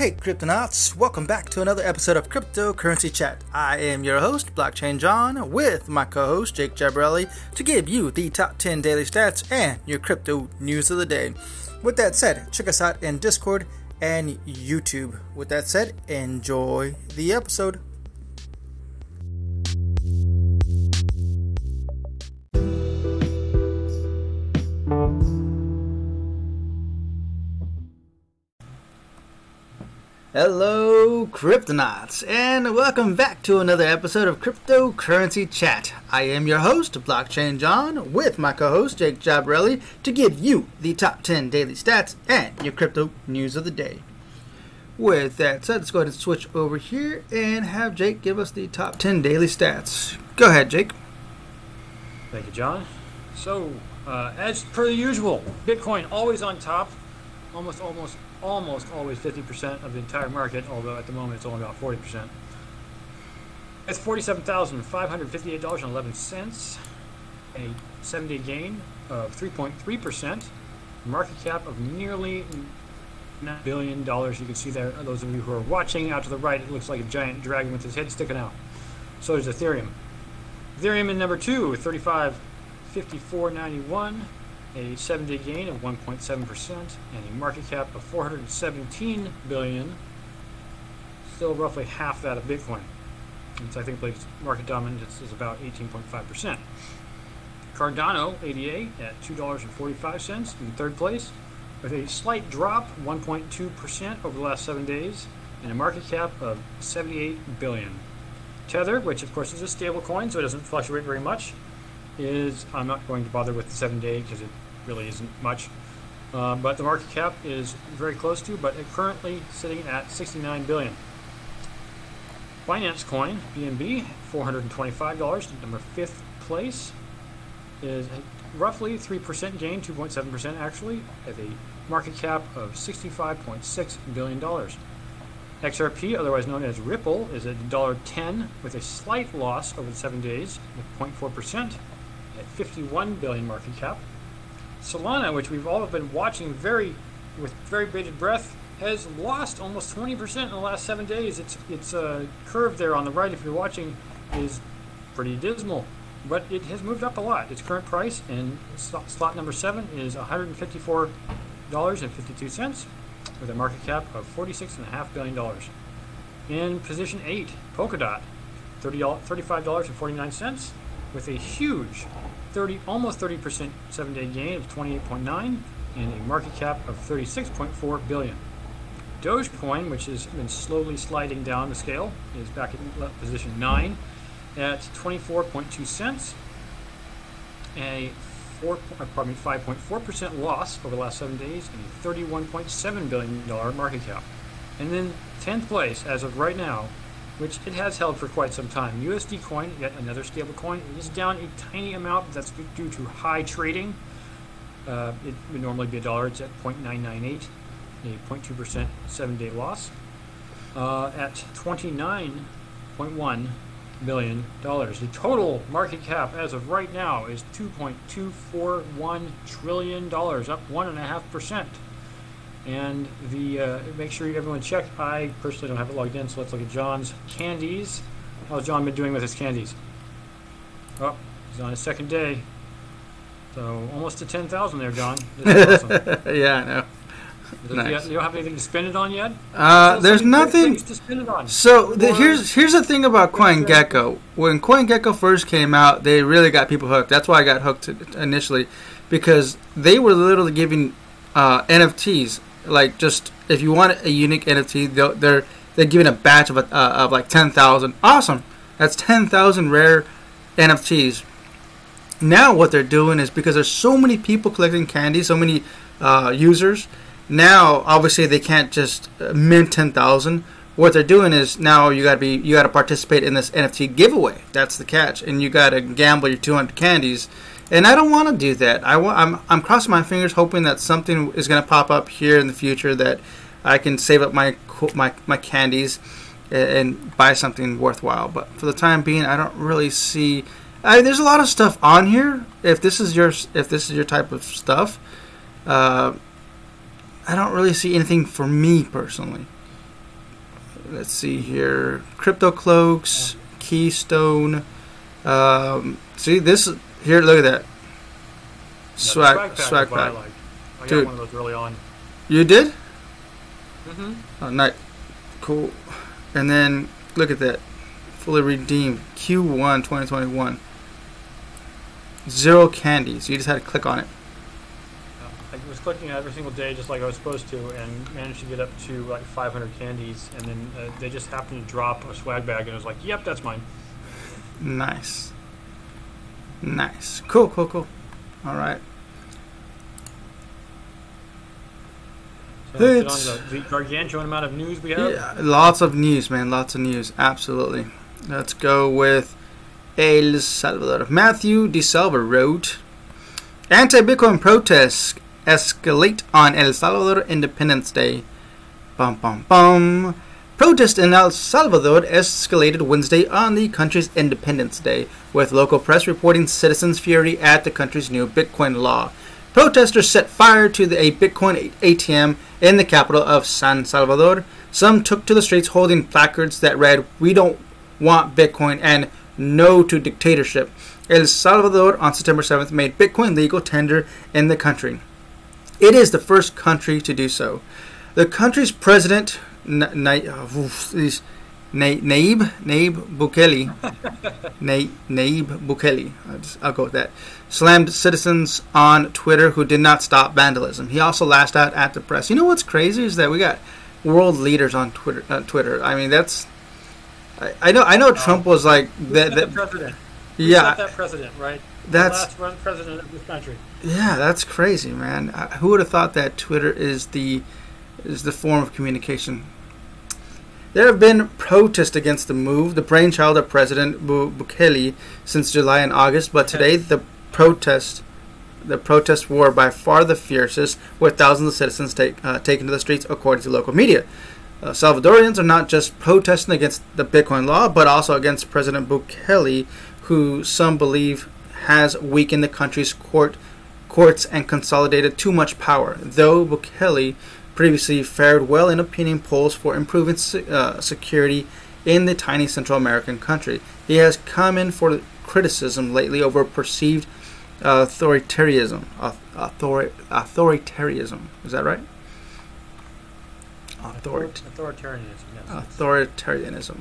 Hey Cryptonauts, welcome back to another episode of Cryptocurrency Chat. I am your host, Blockchain John, with my co-host Jake Jabarelli to give you the top 10 daily stats and your crypto news of the day. With that said, check us out in Discord and YouTube. With that said, enjoy the episode. Hello Cryptonauts, and welcome back to another episode of Cryptocurrency Chat. I am your host, Blockchain John, with my co-host Jake Jabarelli to give you the top 10 daily stats and your crypto news of the day. With that said, let's go ahead and switch over here and have Jake give us the top 10 daily stats. Go ahead, Jake. Thank you, John. So, as per usual, Bitcoin always on top, almost always 50% of the entire market, although at the moment it's only about 40%. That's $47,558.11, a 7-day gain of 3.3%, market cap of nearly $9 billion. You can see there, those of you who are watching out to the right, it looks like a giant dragon with his head sticking out. So there's Ethereum. Ethereum in number 2, $35,5491. A 7-day gain of 1.7% and a market cap of $417 billion, still roughly half that of Bitcoin, which I think market dominance is about 18.5%. Cardano ADA at $2.45 in third place, with a slight drop 1.2% over the last 7 days and a market cap of $78 billion. Tether, which of course is a stable coin, so it doesn't fluctuate very much. I'm not going to bother with the 7-day because it really isn't much, but the market cap is very close to, but currently sitting at 69 billion. Binance Coin BNB, $425, number 5th place, is roughly 3% gain, 2.7% actually, at a market cap of $65.6 billion. XRP, otherwise known as Ripple, is at $1.10 with a slight loss over the 7 days, with 0.4%. at 51 billion market cap. Solana, which we've all been watching with very bated breath, has lost almost 20% in the last 7 days. Its curve there on the right, if you're watching, is pretty dismal, but it has moved up a lot. Its current price in slot number 7 is $154.52 with a market cap of $46.5 billion. In position 8, Polkadot, $35.49. with a huge almost 30% 7-day gain of 28.9 and a market cap of 36.4 billion. Dogecoin, which has been slowly sliding down the scale, is back in position 9 at 24.2 cents, a 5.4% loss over the last 7 days and a $31.7 billion market cap. And then 10th place as of right now, which it has held for quite some time, USD Coin, yet another stable coin. It is down a tiny amount, but that's due to high trading. It would normally be $1. It's at 0.998, a 0.2% 7-day loss, at $29.1 billion. The total market cap as of right now is $2.241 trillion, up 1.5%. And make sure everyone check. I personally don't have it logged in, so let's look at John's candies. How's John been doing with his candies? Oh, he's on his second day. So almost to 10,000 there, John. This is awesome. Yeah, I know. Nice. You don't have anything to spend it on yet? There's nothing to spend it on. So here's the thing about CoinGecko. When CoinGecko first came out, they really got people hooked. That's why I got hooked initially, because they were literally giving NFTs. Like, just if you want a unique NFT, they're giving a batch of like 10,000. Awesome, that's 10,000 rare NFTs. Now what they're doing is, because there's so many people collecting candy, so many users. Now obviously they can't just mint 10,000. What they're doing is now you gotta participate in this NFT giveaway. That's the catch, and you gotta gamble your 200 candies. And I don't want to do that. I'm crossing my fingers, hoping that something is going to pop up here in the future that I can save up my candies and buy something worthwhile. But for the time being, I don't really see. There's a lot of stuff on here. If this is your type of stuff, I don't really see anything for me personally. Let's see here. CryptoCloaks, Keystone. See this here. Look at that. Swag pack. I got one of those early on. You did? Mm-hmm. Oh, nice. Cool. And then look at that. Fully redeemed. Q1 2021. Zero candy. So you just had to click on it. I was clicking every single day just like I was supposed to, and managed to get up to like 500 candies, and then they just happened to drop a swag bag, and I was like, yep, that's mine. Nice. Nice. Cool, cool, cool. All right. So it's the gargantuan amount of news we have. Yeah, lots of news, man. Lots of news. Absolutely. Let's go with El Salvador. Matthew DeSalva wrote, anti-Bitcoin protests escalate on El Salvador Independence Day. Bum, bum, bum. Protests in El Salvador escalated Wednesday on the country's Independence Day, with local press reporting citizens' fury at the country's new Bitcoin law. Protesters set fire to a Bitcoin ATM in the capital of San Salvador. Some took to the streets holding placards that read, "We don't want Bitcoin" and "No to dictatorship." El Salvador on September 7th made Bitcoin legal tender in the country. It is the first country to do so. The country's president, Nayib Bukele, I'll go with that, slammed citizens on Twitter who did not stop vandalism. He also lashed out at the press. You know what's crazy is that we got world leaders on Twitter. I mean, that's... I know Trump was like... He's not that president, right? That's the last president of this country. Yeah, that's crazy, man. Who would have thought that Twitter is the form of communication? There have been protests against the move, the brainchild of President Bukele, since July and August, but today the protests were by far the fiercest, with thousands of citizens taken to the streets, according to local media. Salvadorians are not just protesting against the Bitcoin law, but also against President Bukele, who some believe has weakened the country's courts and consolidated too much power. Though Bukele previously fared well in opinion polls for improving security in the tiny Central American country, he has come in for criticism lately over perceived authoritarianism. Is that right? Authoritarianism. Yes. Authoritarianism.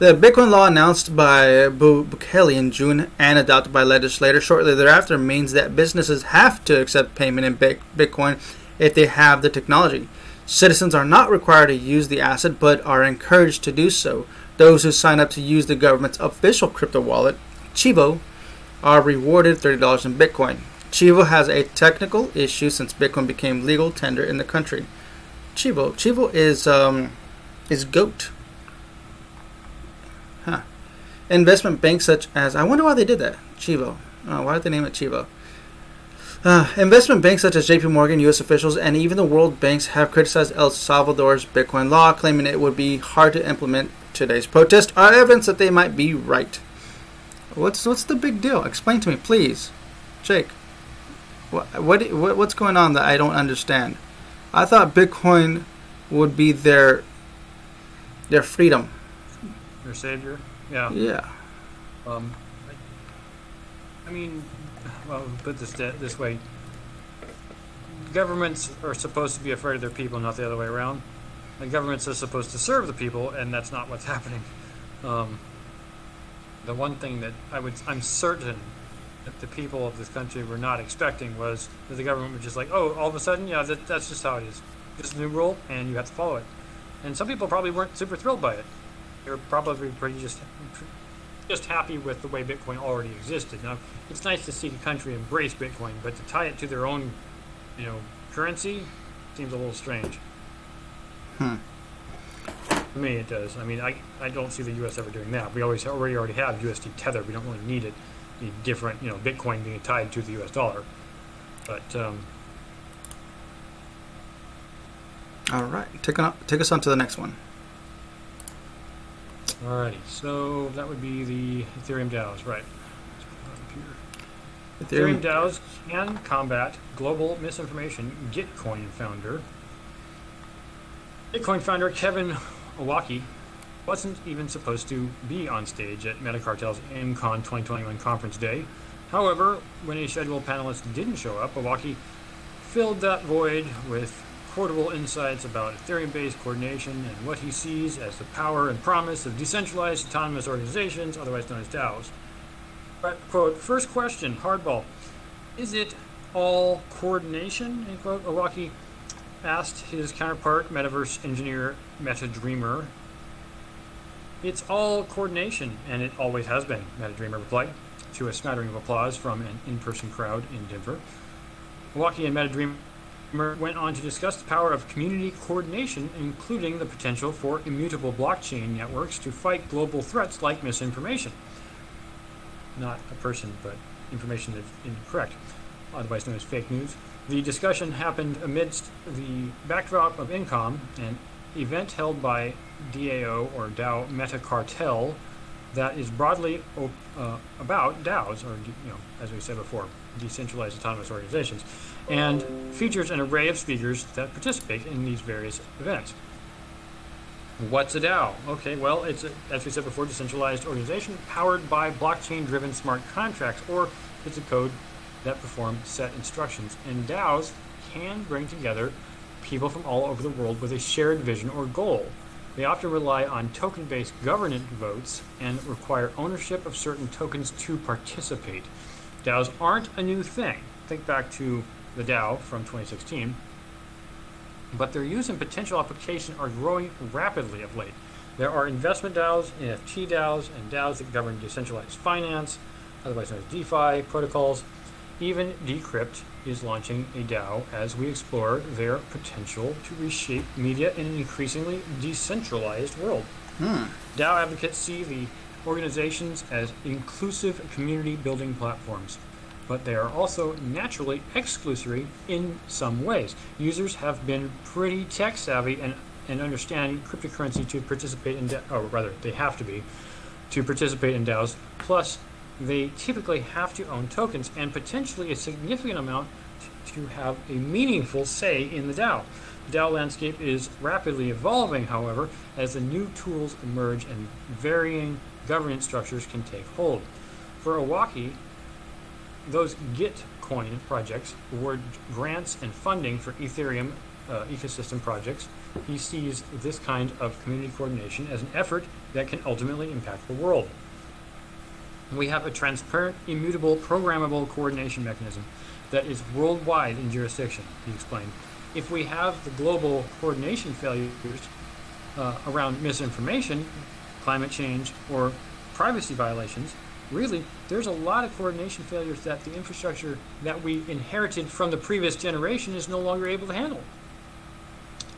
The Bitcoin law announced by Bukele in June and adopted by legislators shortly thereafter means that businesses have to accept payment in Bitcoin if they have the technology. Citizens are not required to use the asset but are encouraged to do so. Those who sign up to use the government's official crypto wallet, Chivo, are rewarded $30 in Bitcoin. Chivo has a technical issue since Bitcoin became legal tender in the country. Chivo is goat. Investment banks such as... I wonder why they did that. Chivo. Oh, why did they name it Chivo? Investment banks such as JP Morgan, U.S. officials, and even the World Banks have criticized El Salvador's Bitcoin law, claiming it would be hard to implement. Today's protests are evidence that they might be right. What's the big deal? Explain to me, please. Jake, what's going on that I don't understand? I thought Bitcoin would be their freedom. Their savior? Yeah. Yeah. I mean, well, put this way. Governments are supposed to be afraid of their people, not the other way around. And governments are supposed to serve the people, and that's not what's happening. The one thing that I'm certain that the people of this country were not expecting was that the government was just like, oh, all of a sudden, yeah, that's just how it is. This is a new rule, and you have to follow it. And some people probably weren't super thrilled by it. They're probably pretty just happy with the way Bitcoin already existed. Now, it's nice to see the country embrace Bitcoin, but to tie it to their own, currency seems a little strange. To me, it does. I mean, I don't see the U.S. ever doing that. We already have USD Tether. We don't really need it. We need different, Bitcoin being tied to the U.S. dollar. But all right, take us on to the next one. Alrighty, so that would be the Ethereum DAOs, right? Ethereum DAOs can combat global misinformation. Gitcoin founder Kevin Owocki wasn't even supposed to be on stage at Metacartel's MCon 2021 conference day. However, when a scheduled panelist didn't show up, Owocki filled that void with quotable insights about Ethereum-based coordination and what he sees as the power and promise of decentralized autonomous organizations, otherwise known as DAOs. But, quote, first question, hardball, is it all coordination, end quote? Owocki asked his counterpart, metaverse engineer Meta Dreamer. It's all coordination, and it always has been, Meta Dreamer replied, to a smattering of applause from an in-person crowd in Denver. Owocki and Meta Dreamer went on to discuss the power of community coordination, including the potential for immutable blockchain networks to fight global threats like misinformation. Not a person, but information that's incorrect, otherwise known as fake news. The discussion happened amidst the backdrop of INCOM, an event held by DAO or DAO Meta Cartel that is broadly about DAOs, or as we said before, decentralized autonomous organizations, and features an array of speakers that participate in these various events. What's a DAO? Okay, well, it's, as we said before, decentralized organization powered by blockchain-driven smart contracts, or it's a code that performs set instructions. And DAOs can bring together people from all over the world with a shared vision or goal. They often rely on token-based governance votes and require ownership of certain tokens to participate. DAOs aren't a new thing. Think back to the DAO from 2016. But their use and potential application are growing rapidly of late. There are investment DAOs, NFT DAOs, and DAOs that govern decentralized finance, otherwise known as DeFi protocols. Even Decrypt is launching a DAO as we explore their potential to reshape media in an increasingly decentralized world. DAO advocates see the organizations as inclusive community-building platforms, but they are also naturally exclusory in some ways. Users have been pretty tech-savvy and understand cryptocurrency to participate in DAOs, or rather, they have to be, to participate in DAOs, plus they typically have to own tokens and potentially a significant amount to have a meaningful say in the DAO. The DAO landscape is rapidly evolving, however, as the new tools emerge and varying governance structures can take hold. For Owocki, those Gitcoin projects award grants and funding for Ethereum ecosystem projects. He sees this kind of community coordination as an effort that can ultimately impact the world. We have a transparent, immutable, programmable coordination mechanism that is worldwide in jurisdiction, he explained. If we have the global coordination failures around misinformation, climate change, or privacy violations, really, there's a lot of coordination failures that the infrastructure that we inherited from the previous generation is no longer able to handle.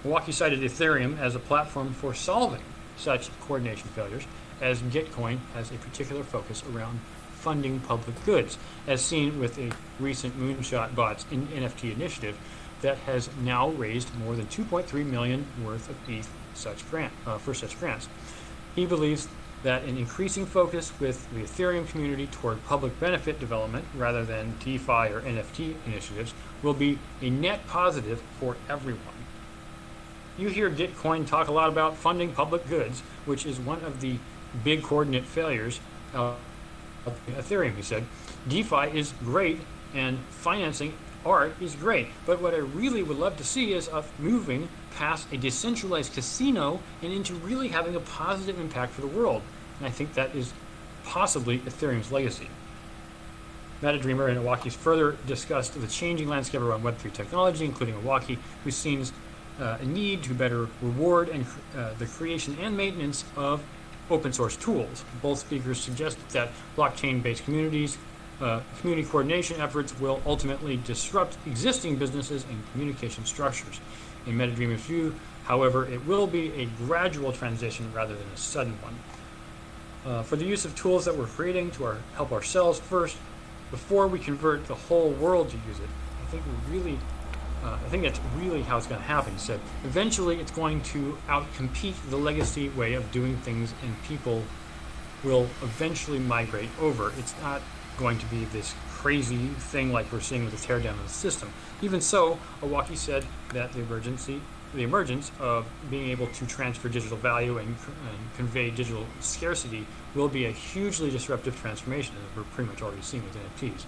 Owocki cited Ethereum as a platform for solving such coordination failures, as Gitcoin has a particular focus around funding public goods, as seen with a recent Moonshot Bots NFT initiative that has now raised more than $2.3 million worth of ETH for such grants. He believes that an increasing focus with the Ethereum community toward public benefit development rather than DeFi or NFT initiatives will be a net positive for everyone. You hear Gitcoin talk a lot about funding public goods, which is one of the big coordinate failures of Ethereum, he said. DeFi is great and financing art is great, but what I really would love to see is us moving past a decentralized casino and into really having a positive impact for the world. And I think that is possibly Ethereum's legacy. Meta Dreamer and Owocki further discussed the changing landscape around Web3 technology, including Owocki, who sees a need to better reward and the creation and maintenance of open source tools. Both speakers suggested that blockchain-based community coordination efforts will ultimately disrupt existing businesses and communication structures. In Meta Dreamer's view, however, it will be a gradual transition rather than a sudden one. For the use of tools that we're creating to help ourselves first, before we convert the whole world to use it, I think that's really how it's going to happen. So eventually it's going to outcompete the legacy way of doing things and people will eventually migrate over. It's not going to be this crazy thing like we're seeing with the teardown of the system. Even so, Owocki said that the emergency the emergence of being able to transfer digital value and convey digital scarcity will be a hugely disruptive transformation that we're pretty much already seeing with NFTs.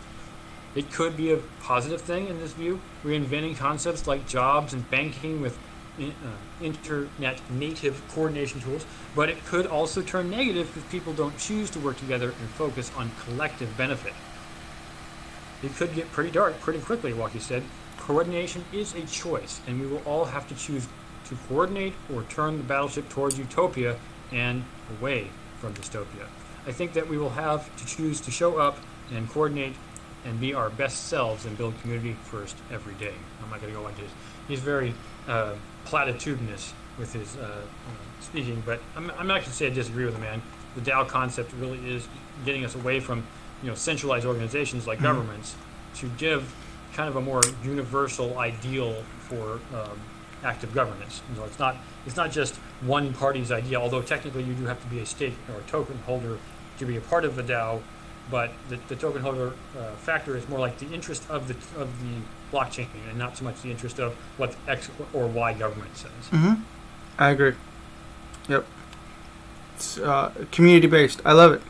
It could be a positive thing in this view, reinventing concepts like jobs and banking with internet native coordination tools, but it could also turn negative if people don't choose to work together and focus on collective benefit. It could get pretty dark pretty quickly, Owocki said. Coordination is a choice, and we will all have to choose to coordinate or turn the battleship towards utopia and away from dystopia. I think that we will have to choose to show up and coordinate and be our best selves and build community first every day. I'm not going to go into this. He's very platitudinous with his speaking, but I'm not going to say I disagree with the man. The DAO concept really is getting us away from, you know, centralized organizations like governments to give kind of a more universal ideal for active governance. You know, it's not just one party's idea, although technically you do have to be a stake or a token holder to be a part of the DAO, but the token holder factor is more like the interest of the blockchain and not so much the interest of what X or Y government says. Mm-hmm. I agree. Yep. It's community based. I love it.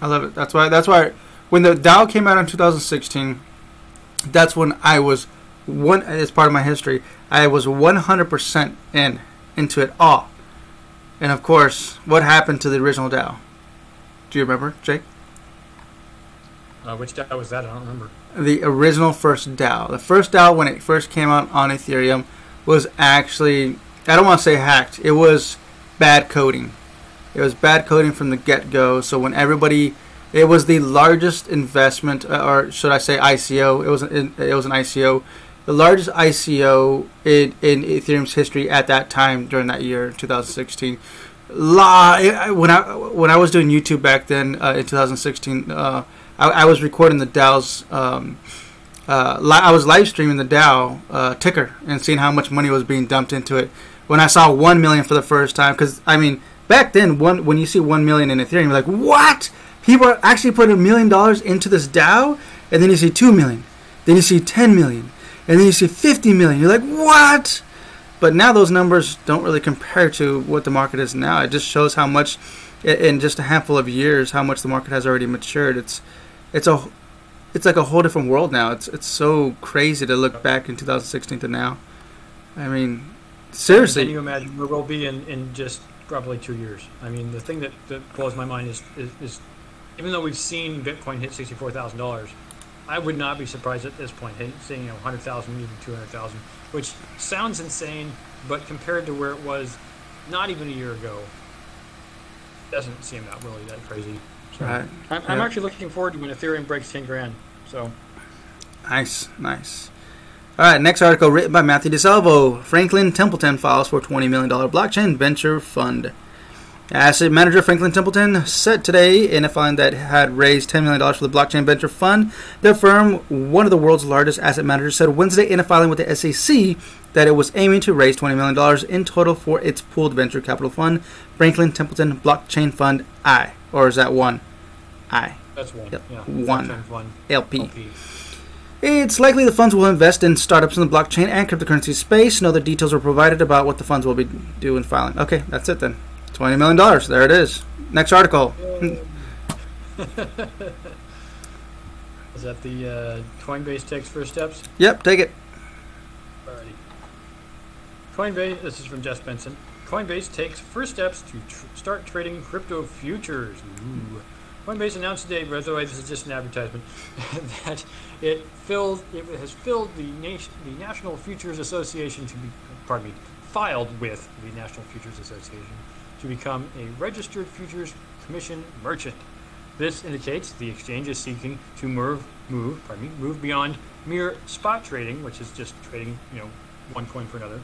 I love it. That's why when the DAO came out in 2016, that's when I was as part of my history, I was 100% into it all. And of course, what happened to the original DAO? Do you remember, Jake? Which DAO was that? I don't remember. The original first DAO. The first DAO, when it first came out on Ethereum, was actually, I don't want to say hacked. It was bad coding. It was bad coding from the get-go. So when everybody, it was the largest investment, or should I say ICO. It was an ICO. The largest ICO in Ethereum's history at that time during that year, 2016. When I was doing YouTube back then in 2016, I was recording the DAO's, I was live streaming the DAO ticker and seeing how much money was being dumped into it. When I saw 1 million for the first time, because, I mean, back then, when you see 1 million in Ethereum, you're like, what? People are actually putting $1 million into this DAO? And then you see 2 million. Then you see 10 million. And then you see 50 million. You're like, what? But now those numbers don't really compare to what the market is now. It just shows how much, in just a handful of years, how much the market has already matured. It's like a whole different world now. It's so crazy to look back in 2016 to now. I mean, seriously. Can you imagine where we'll be in just probably 2 years? I mean, the thing that blows my mind is even though we've seen Bitcoin hit $64,000, I would not be surprised at this point seeing, you know, 100,000, even 200,000, which sounds insane, but compared to where it was not even a year ago, doesn't seem that really that crazy. So right. I'm actually looking forward to when Ethereum breaks 10 grand. So nice. All right, next article written by Matthew DeSalvo. Franklin Templeton files for $20 million blockchain venture fund. Asset manager Franklin Templeton said today in a fund that had raised $10 million for the blockchain venture fund, the firm, one of the world's largest asset managers, said Wednesday in a filing with the SEC that it was aiming to raise $20 million in total for its pooled venture capital fund, Franklin Templeton Blockchain Fund I. Or is that one? I. That's one. Yep. Yeah. One. LP. It's likely the funds will invest in startups in the blockchain and cryptocurrency space. No other details were provided about what the funds will be doing filing. Okay, that's it then. $20 million. There it is. Next article. Is that the Coinbase takes first steps? Yep, take it. Alrighty. Coinbase, this is from Jess Benson. Coinbase takes first steps to start trading crypto futures. Ooh. Coinbase announced today, by the way, this is just an advertisement, that it has filled the National Futures Association filed with the National Futures Association to become a registered futures commission merchant. This indicates the exchange is seeking to move beyond mere spot trading, which is just trading, you know, one coin for another,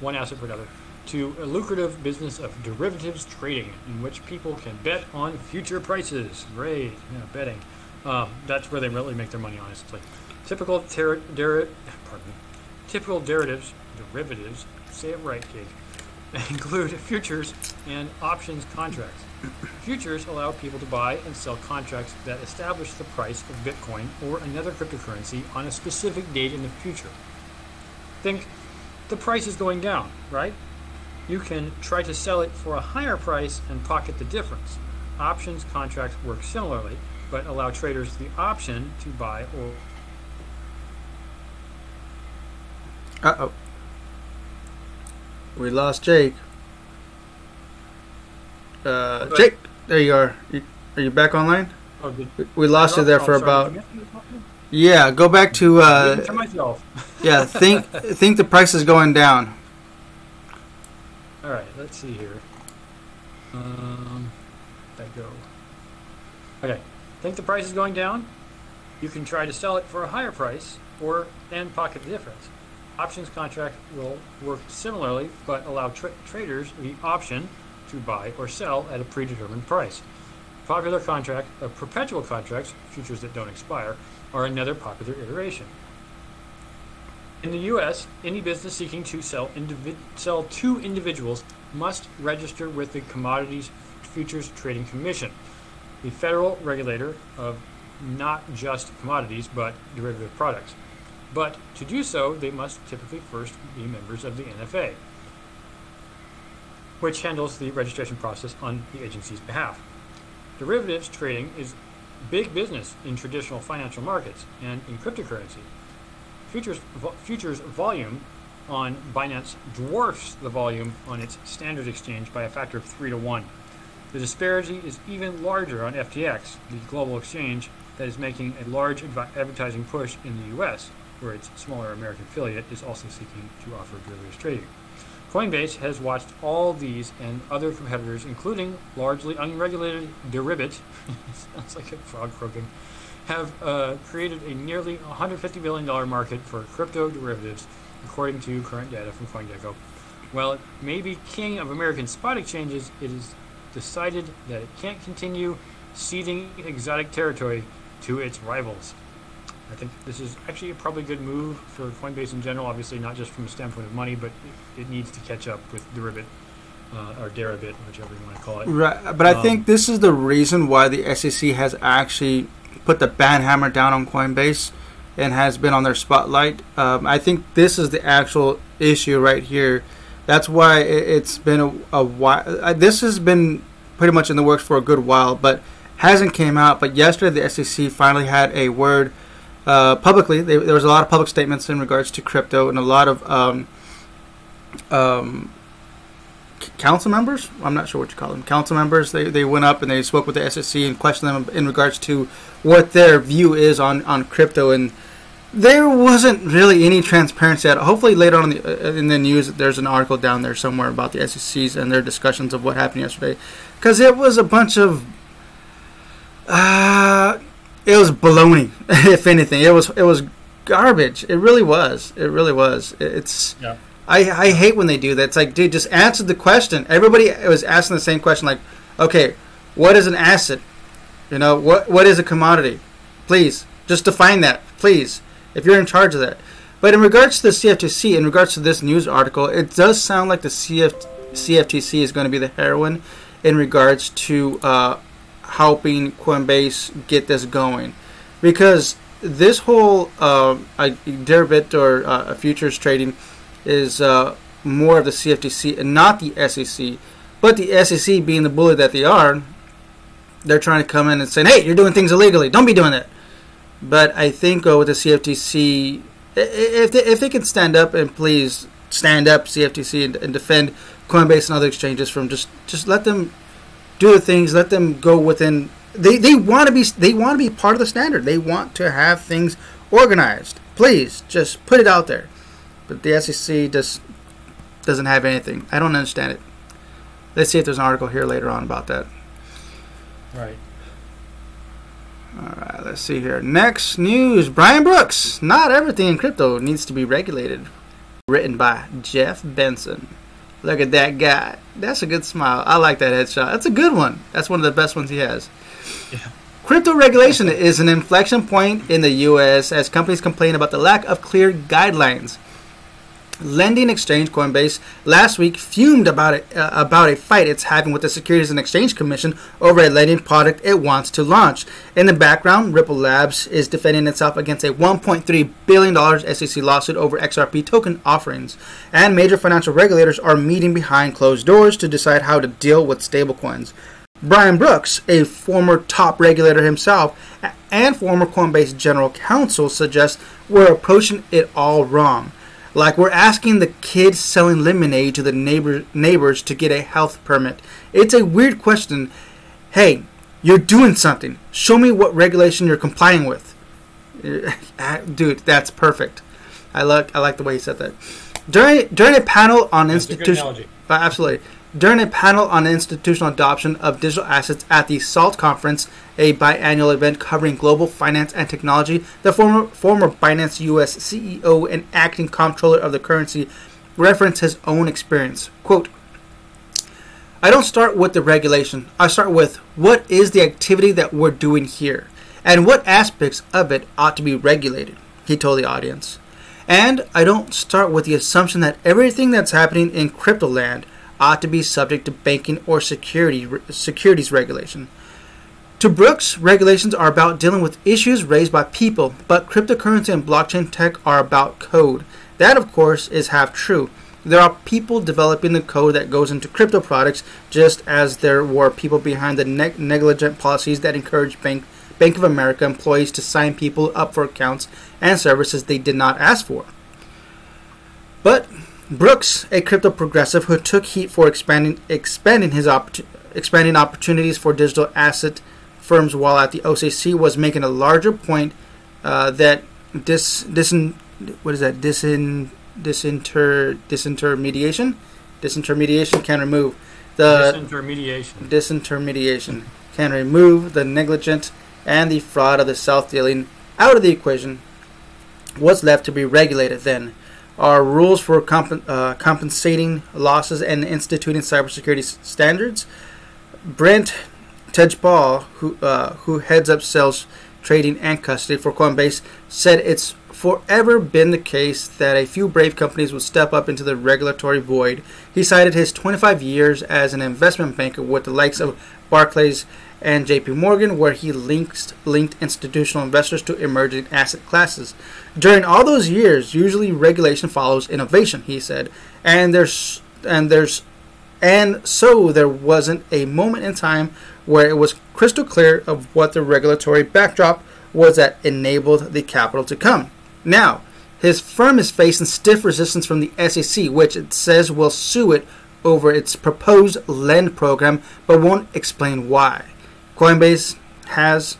one asset for another, to a lucrative business of derivatives trading, in which people can bet on future prices. Great, yeah, betting. That's where they really make their money, honestly. Typical derivatives. Say it right, Jake. Include futures and options contracts. Futures allow people to buy and sell contracts that establish the price of Bitcoin or another cryptocurrency on a specific date in the future. Think the price is going down, right? You can try to sell it for a higher price and pocket the difference. Options contracts work similarly, but allow traders the option to buy or... Uh-oh. We lost Jake. Jake, there you are. Are you back online? Oh, we lost you there for about... Yeah, go back to... yeah, think the price is going down. All right, let's see here. Okay, think the price is going down? You can try to sell it for a higher price and pocket the difference. Options contract will work similarly, but allow traders the option to buy or sell at a predetermined price. Popular contract, perpetual contracts, futures that don't expire, are another popular iteration. In the U.S., any business seeking to sell to individuals must register with the Commodities Futures Trading Commission, the federal regulator of not just commodities but derivative products. But to do so, they must typically first be members of the NFA, which handles the registration process on the agency's behalf. Derivatives trading is big business in traditional financial markets and in cryptocurrency. Futures volume on Binance dwarfs the volume on its standard exchange by a factor of 3 to 1. The disparity is even larger on FTX, the global exchange that is making a large advertising push in the U.S., where its smaller American affiliate is also seeking to offer derivatives trading. Coinbase has watched all these and other competitors, including largely unregulated Deribit, sounds like a frog croaking, have created a nearly $150 billion market for crypto derivatives, according to current data from CoinGecko. While it may be king of American spot exchanges, it is decided that it can't continue ceding exotic territory to its rivals. I think this is actually a probably good move for Coinbase in general, obviously not just from the standpoint of money, but it needs to catch up with Deribit, or Deribit, whichever you want to call it. Right, but I think this is the reason why the SEC has actually put the bad hammer down on Coinbase and has been on their spotlight. I think this is the actual issue right here. That's why it's been a while. This has been pretty much in the works for a good while, but hasn't came out. But yesterday the SEC finally had a word. Publicly, there was a lot of public statements in regards to crypto, and a lot of council members, I'm not sure what you call them, council members, they went up and they spoke with the SEC and questioned them in regards to what their view is on crypto, and there wasn't really any transparency at all. Hopefully later on in the news there's an article down there somewhere about the SECs and their discussions of what happened yesterday, because it was a bunch of... it was baloney, if anything. It was garbage. It really was. It really was. It's... Yeah. I hate when they do that. It's like, dude, just answer the question. Everybody was asking the same question, like, okay, what is an asset? You know, what is a commodity? Please, just define that, please, if you're in charge of that. But in regards to the CFTC, in regards to this news article, it does sound like the CFTC is going to be the heroine in regards to... helping Coinbase get this going, because this whole Deribit or futures trading is more of the CFTC and not the SEC. But the SEC, being the bully that they are, they're trying to come in and say, hey, you're doing things illegally, don't be doing that. But I think with the CFTC, if they can stand up, and please stand up, CFTC, and defend Coinbase and other exchanges from just let them do the things, let them go within. They want to be part of the standard. They want to have things organized. Please, just put it out there. But the SEC just doesn't have anything. I don't understand it. Let's see if there's an article here later on about that. Right. All right. Let's see here. Next news: Brian Brooks. Not everything in crypto needs to be regulated. Written by Jeff Benson. Look at that guy. That's a good smile. I like that headshot. That's a good one. That's one of the best ones he has. Yeah. Crypto regulation is an inflection point in the U.S. as companies complain about the lack of clear guidelines. lending exchange Coinbase last week fumed about a fight it's having with the Securities and Exchange Commission over a lending product it wants to launch. In the background, Ripple Labs is defending itself against a $1.3 billion SEC lawsuit over XRP token offerings. And major financial regulators are meeting behind closed doors to decide how to deal with stablecoins. Brian Brooks, a former top regulator himself and former Coinbase general counsel, suggests we're approaching it all wrong. Like we're asking the kids selling lemonade to the neighbors to get a health permit. It's a weird question. Hey, you're doing something. Show me what regulation you're complying with. Dude, that's perfect. I like the way he said that. During a panel on institutional... Absolutely. During a panel on institutional adoption of digital assets at the SALT conference, a biannual event covering global finance and technology, the former Binance U.S. CEO and acting comptroller of the currency referenced his own experience. Quote, "I don't start with the regulation. I start with what is the activity that we're doing here and what aspects of it ought to be regulated," he told the audience. "And I don't start with the assumption that everything that's happening in crypto land ought to be subject to banking or securities regulation." To Brooks, regulations are about dealing with issues raised by people, but cryptocurrency and blockchain tech are about code. That, of course, is half true. There are people developing the code that goes into crypto products, just as there were people behind the negligent policies that encouraged Bank of America employees to sign people up for accounts and services they did not ask for. But Brooks, a crypto progressive who took heat for expanding opportunities for digital asset firms while at the OCC, was making a larger point that disintermediation can remove the negligence and the fraud of the self-dealing out of the equation. What's left to be regulated then are rules for compensating losses and instituting cybersecurity standards. Brent Tejpal, who heads up sales, trading, and custody for Coinbase, said it's forever been the case that a few brave companies would step up into the regulatory void. He cited his 25 years as an investment banker with the likes of Barclays and JP Morgan, where he linked institutional investors to emerging asset classes. "During all those years, usually regulation follows innovation," he said, and so there wasn't a moment in time where it was crystal clear of what the regulatory backdrop was that enabled the capital to come." Now, his firm is facing stiff resistance from the SEC, which it says will sue it over its proposed lend program, but won't explain why. Coinbase has,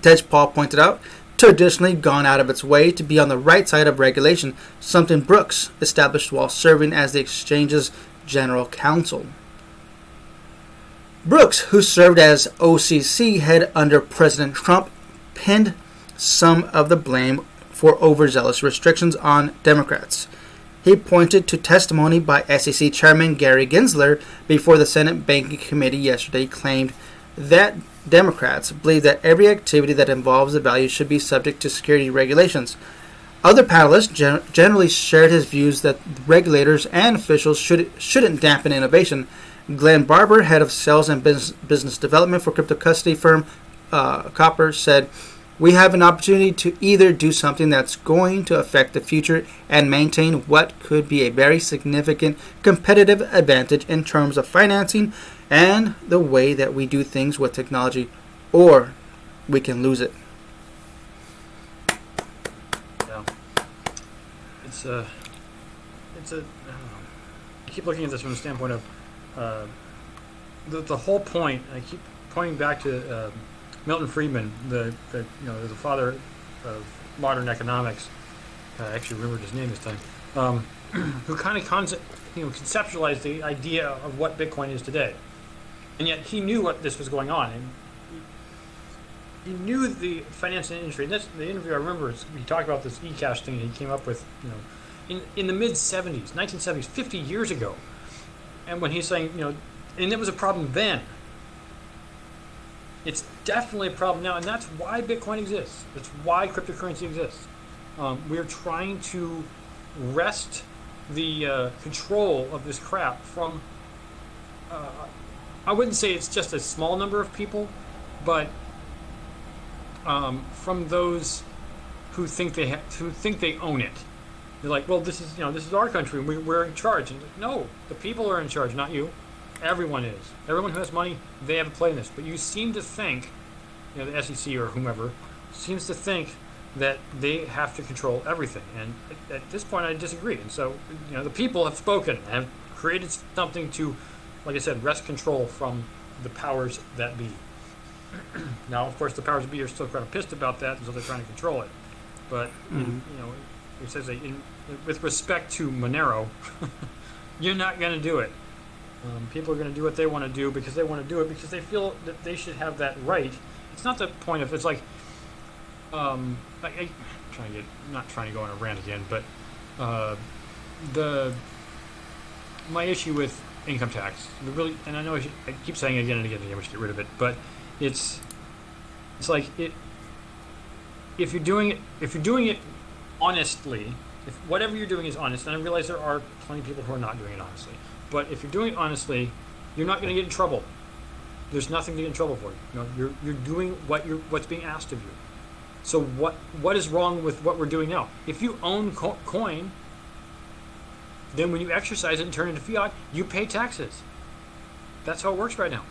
Tejpal pointed out, traditionally gone out of its way to be on the right side of regulation, something Brooks established while serving as the exchange's general counsel. Brooks, who served as OCC head under President Trump, pinned some of the blame for overzealous restrictions on Democrats. He pointed to testimony by SEC Chairman Gary Gensler before the Senate Banking Committee yesterday, claimed that Democrats believe that every activity that involves the value should be subject to security regulations. Other panelists generally shared his views that regulators and officials shouldn't dampen innovation. Glenn Barber, head of sales and business development for crypto custody firm Copper, said, "We have an opportunity to either do something that's going to affect the future and maintain what could be a very significant competitive advantage in terms of financing and the way that we do things with technology, or we can lose it." Yeah. I keep looking at this from the standpoint of the whole point. I keep pointing back to Milton Friedman, the father of modern economics. I actually remembered his name this time. Who kind of conceptualized the idea of what Bitcoin is today. And yet he knew what this was going on, and he knew the financial industry. And that's the interview I remember. He talked about this e-cash thing he came up with, in the mid 70s, 1970s, 50 years ago. And when he's saying, and it was a problem then. It's definitely a problem now, and that's why Bitcoin exists. That's why cryptocurrency exists. We're trying to wrest the control of this crap from, I wouldn't say it's just a small number of people, but from those who think they own it. They're like, well, this is, you know, this is our country, and we're in charge. And like, no, the people are in charge, not you. Everyone is. Everyone who has money, they have a play in this. But you seem to think, you know, the SEC or whomever seems to think that they have to control everything. And at this point, I disagree. And so, you know, the people have spoken and have created something to, like I said, wrest control from the powers that be. Now, of course, the powers that be are still kind of pissed about that, and so they're trying to control it. But, you know, it says that with respect to Monero, you're not going to do it. People are going to do what they want to do because they want to do it because they feel that they should have that right. It's not the point of, it's like, I'm trying to get, not trying to go on a rant again, but my issue with income tax, really, and I know I keep saying it again and again and again, we should get rid of it, but it's like it. If you're doing it honestly, if whatever you're doing is honest, and I realize there are plenty of people who are not doing it honestly, but if you're doing it honestly, you're not going to get in trouble. There's nothing to get in trouble for. You know, you're doing what's being asked of you. So what is wrong with what we're doing now? If you own coin, then when you exercise it and turn it into fiat, you pay taxes. That's how it works right now.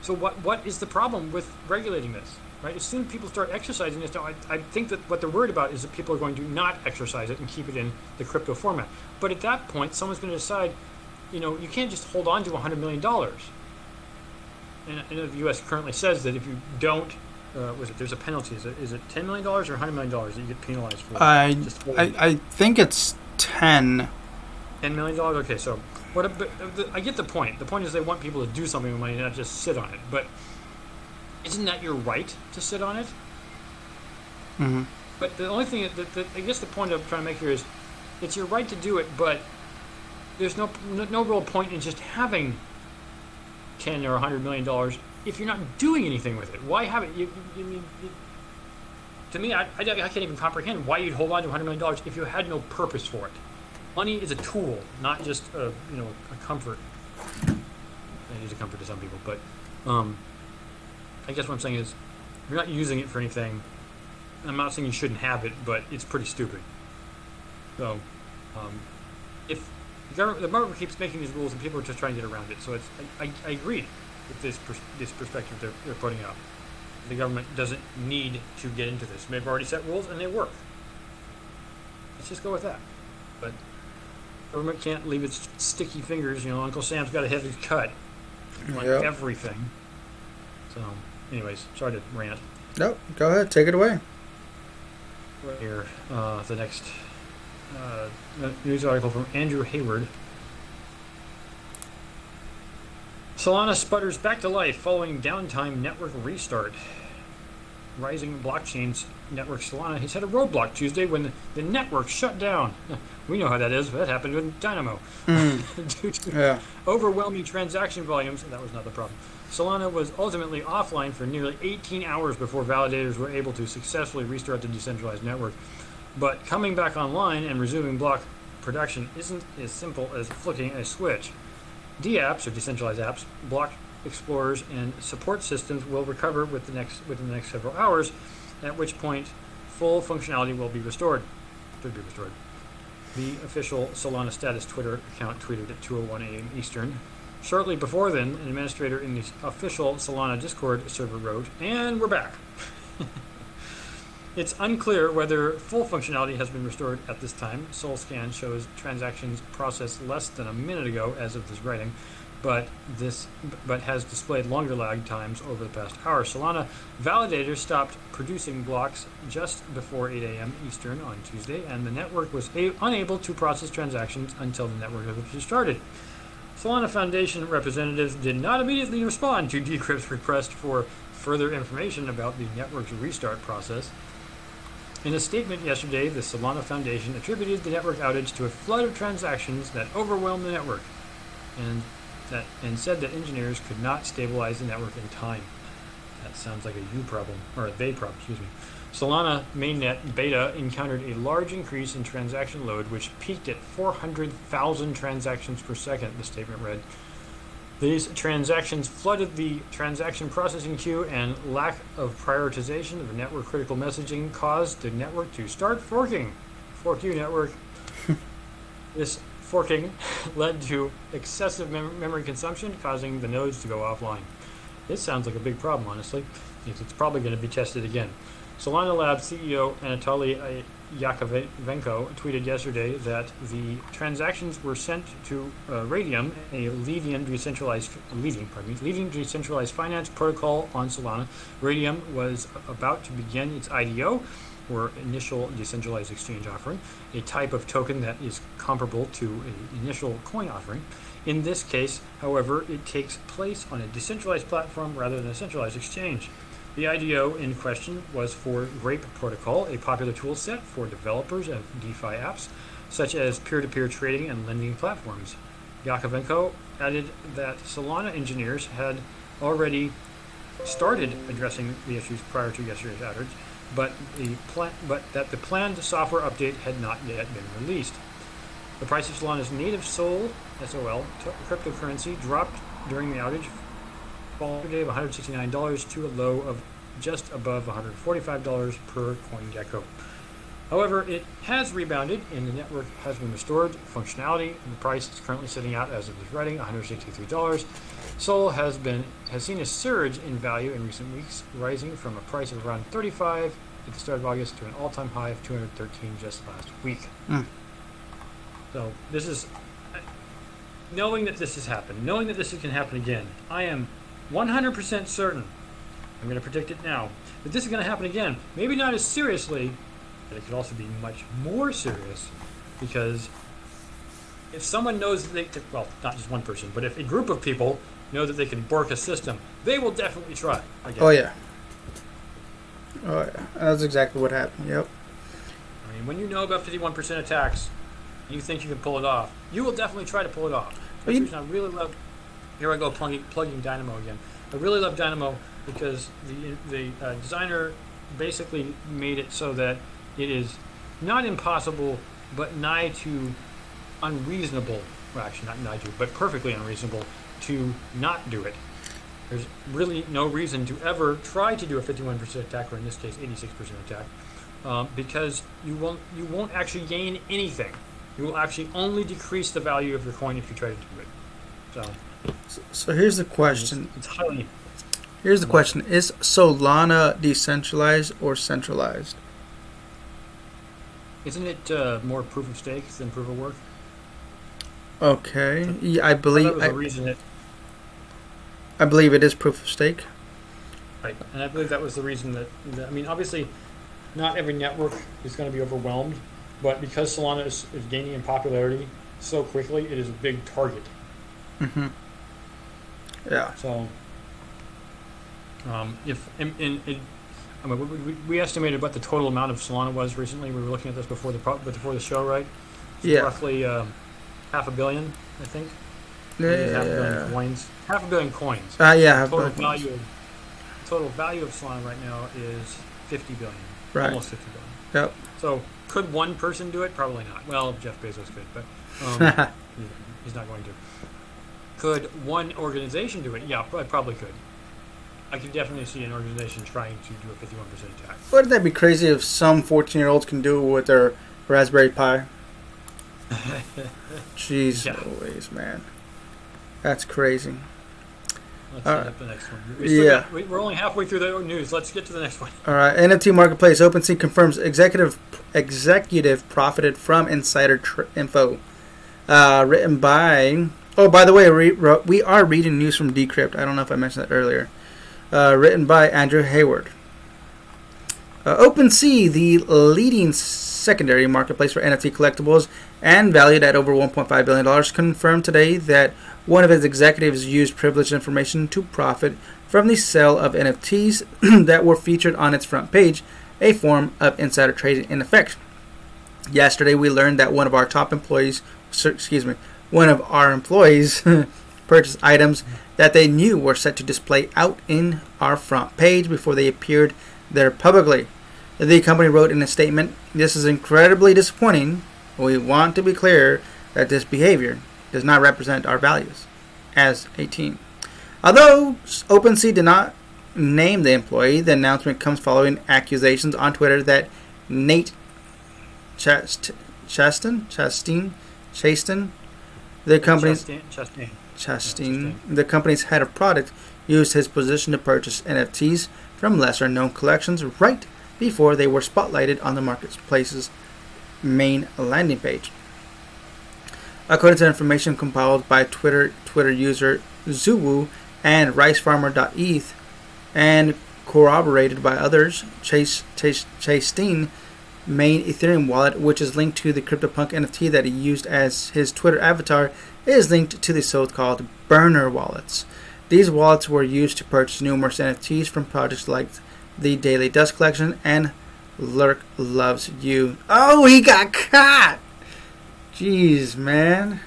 So what is the problem with regulating this? Right? As soon as people start exercising this, now I think that what they're worried about is that people are going to not exercise it and keep it in the crypto format. But at that point, someone's going to decide, you know, you can't just hold on to $100 million. And the U.S. currently says that if you don't, there's a penalty. Is it $10 million or $100 million that you get penalized for? I think it's 10. $10 million? Okay, so I get the point. The point is they want people to do something with money and not just sit on it. But isn't that your right to sit on it? Mm-hmm. But the only thing that I guess the point I'm trying to make here is, it's your right to do it, but there's no real point in just having $10 or $100 million if you're not doing anything with it. Why have it? To me, I can't even comprehend why you'd hold on to $100 million if you had no purpose for it. Money is a tool, not just a comfort. It is a comfort to some people, but. I guess what I'm saying is, you're not using it for anything. I'm not saying you shouldn't have it, but it's pretty stupid. So, if the government keeps making these rules and people are just trying to get around it, so it's I agree with this perspective they're putting out. The government doesn't need to get into this. They've already set rules and they work. Let's just go with that. But government can't leave its sticky fingers. You know, Uncle Sam's got a heavy cut on everything. So. Anyways, sorry to rant. Nope, go ahead, take it away. Right here, the next news article from Andrew Hayward. Solana sputters back to life following downtime network restart. Rising blockchains network Solana has had a roadblock Tuesday when the network shut down. We know how that is. That happened with Dynamo. Due to overwhelming transaction volumes, and that was not the problem. Solana was ultimately offline for nearly 18 hours before validators were able to successfully restart the decentralized network. But coming back online and resuming block production isn't as simple as flicking a switch. DApps, or decentralized apps, block explorers, and support systems will recover within the next several hours, at which point full functionality will be restored. Should be restored. The official Solana status Twitter account tweeted at 2:01 a.m. Eastern. Shortly before then, an administrator in the official Solana Discord server wrote, "And we're back." It's unclear whether full functionality has been restored at this time. SolScan shows transactions processed less than a minute ago as of this writing, but has displayed longer lag times over the past hour. Solana validators stopped producing blocks just before 8 a.m. Eastern on Tuesday, and the network was unable to process transactions until the network was restarted. Solana Foundation representatives did not immediately respond to Decrypt's request for further information about the network's restart process. In a statement yesterday, the Solana Foundation attributed the network outage to a flood of transactions that overwhelmed the network, and said that engineers could not stabilize the network in time. That sounds like a they problem, excuse me. Solana mainnet beta encountered a large increase in transaction load, which peaked at 400,000 transactions per second, the statement read. These transactions flooded the transaction processing queue, and lack of prioritization of network critical messaging caused the network to start forking. Fork you, network. This forking led to excessive memory consumption, causing the nodes to go offline. This sounds like a big problem, honestly. It's probably going to be tested again. Solana Lab CEO Anatoly Yakovenko tweeted yesterday that the transactions were sent to Raydium, a leading decentralized finance protocol on Solana. Raydium was about to begin its IDO, or initial decentralized exchange offering, a type of token that is comparable to an initial coin offering. In this case, however, it takes place on a decentralized platform rather than a centralized exchange. The IDO in question was for Grape Protocol, a popular tool set for developers of DeFi apps, such as peer-to-peer trading and lending platforms. Yakovenko added that Solana engineers had already started addressing the issues prior to yesterday's outage, but that the planned software update had not yet been released. The price of Solana's native SOL, SOL cryptocurrency dropped during the outage, falling today of $169 to a low of just above $145 per CoinGecko. However, it has rebounded and the network has been restored functionality, and the price is currently sitting out as of this writing, $163. SOL has seen a surge in value in recent weeks, rising from a price of around 35 at the start of August to an all-time high of 213 just last week. So this is, knowing that this has happened, knowing that this can happen again, I am 100% certain, I'm going to predict it now, that this is going to happen again. Maybe not as seriously, but it could also be much more serious, because if someone knows that they, well, not just one person, but if a group of people know that they can bork a system, they will definitely try again. Oh yeah. Oh yeah. That's exactly what happened. Yep. I mean, when you know about 51% attacks, you think you can pull it off, you will definitely try to pull it off. That's the reason I really love, here I go plugging Dynamo again. I really love Dynamo because the designer basically made it so that it is not impossible, but nigh to unreasonable. Well, actually, not nigh to, but perfectly unreasonable to not do it. There's really no reason to ever try to do a 51% attack, or in this case, 86% attack, because you won't actually gain anything. You will actually only decrease the value of your coin if you try to do it. So here's the question. Here's the question: is Solana decentralized or centralized? Isn't it more proof of stake than proof of work? Okay, yeah, I believe. That was the reason I believe it is proof of stake. Right, and I believe that was the reason that I mean, obviously, not every network is going to be overwhelmed, but because Solana is gaining in popularity so quickly, it is a big target. Mm-hmm. Yeah. So, if I mean, we estimated what the total amount of Solana was recently. We were looking at this before the show, right? So yeah. Roughly 500 million, I think. Yeah. 500 million coins. 500 million coins. Yeah. Total value of Solana right now is 50 billion. Right. Almost 50 billion. Yep. So, could one person do it? Probably not. Well, Jeff Bezos could, but he's not going to. Could one organization do it? Yeah, I probably could. I could definitely see an organization trying to do a 51% attack. Wouldn't that be crazy if some 14-year-olds can do it with their Raspberry Pi? Jeez, yeah. Always, man. That's crazy. Let's set up the next one. We're only halfway through the news. Let's get to the next one. All right. NFT marketplace OpenSea confirms executive profited from insider info. Written by... Oh, by the way, we are reading news from Decrypt. I don't know if I mentioned that earlier. Written by Andrew Hayward. OpenSea, the leading secondary marketplace for NFT collectibles and valued at over $1.5 billion, confirmed today that one of its executives used privileged information to profit from the sale of NFTs that were featured on its front page, a form of insider trading in effect. Yesterday, we learned that one of our top employees, one of our employees purchased items that they knew were set to display out in our front page before they appeared there publicly. The company wrote in a statement, "This is incredibly disappointing. We want to be clear that this behavior does not represent our values as a team." Although OpenSea did not name the employee, the announcement comes following accusations on Twitter that Nate Chastain, the company's head of product, used his position to purchase NFTs from lesser-known collections right before they were spotlighted on the marketplace's main landing page. According to information compiled by Twitter user Zuwu and ricefarmer.eth and corroborated by others, Chastain main Ethereum wallet, which is linked to the CryptoPunk NFT that he used as his Twitter avatar, is linked to the so-called burner wallets. These wallets were used to purchase numerous NFTs from projects like the Daily Dust Collection and Lurk Loves You. Oh, he got caught! Jeez, man.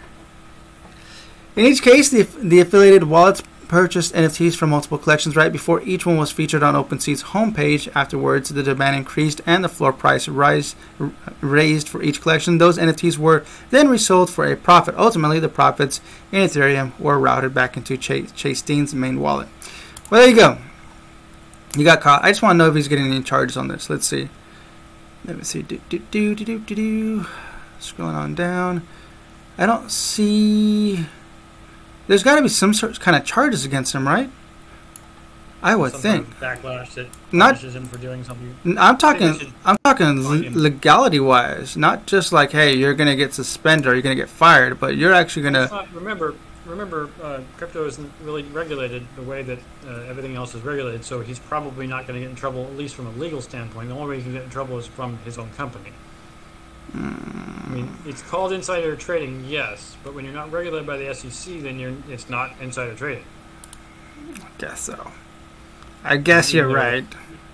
In each case, the affiliated wallets purchased NFTs from multiple collections right before each one was featured on OpenSea's homepage. Afterwards, the demand increased and the floor price raised for each collection. Those NFTs were then resold for a profit. Ultimately, the profits in Ethereum were routed back into Chastain's main wallet. Well, there you go. You got caught. I just want to know if he's getting any charges on this. Let's see. Let me see. Scrolling on down. I don't see... There's got to be some sort of kind of charges against him, right? I would think. Backlash that punishes him for doing something. I'm talking legality-wise, not just like, hey, you're gonna get suspended or you're gonna get fired, but you're actually gonna. Remember, crypto isn't really regulated the way that everything else is regulated, so he's probably not going to get in trouble, at least from a legal standpoint. The only way he can get in trouble is from his own company. I mean, it's called insider trading, yes, but when you're not regulated by the SEC, then it's not insider trading. I guess so. I guess you're right.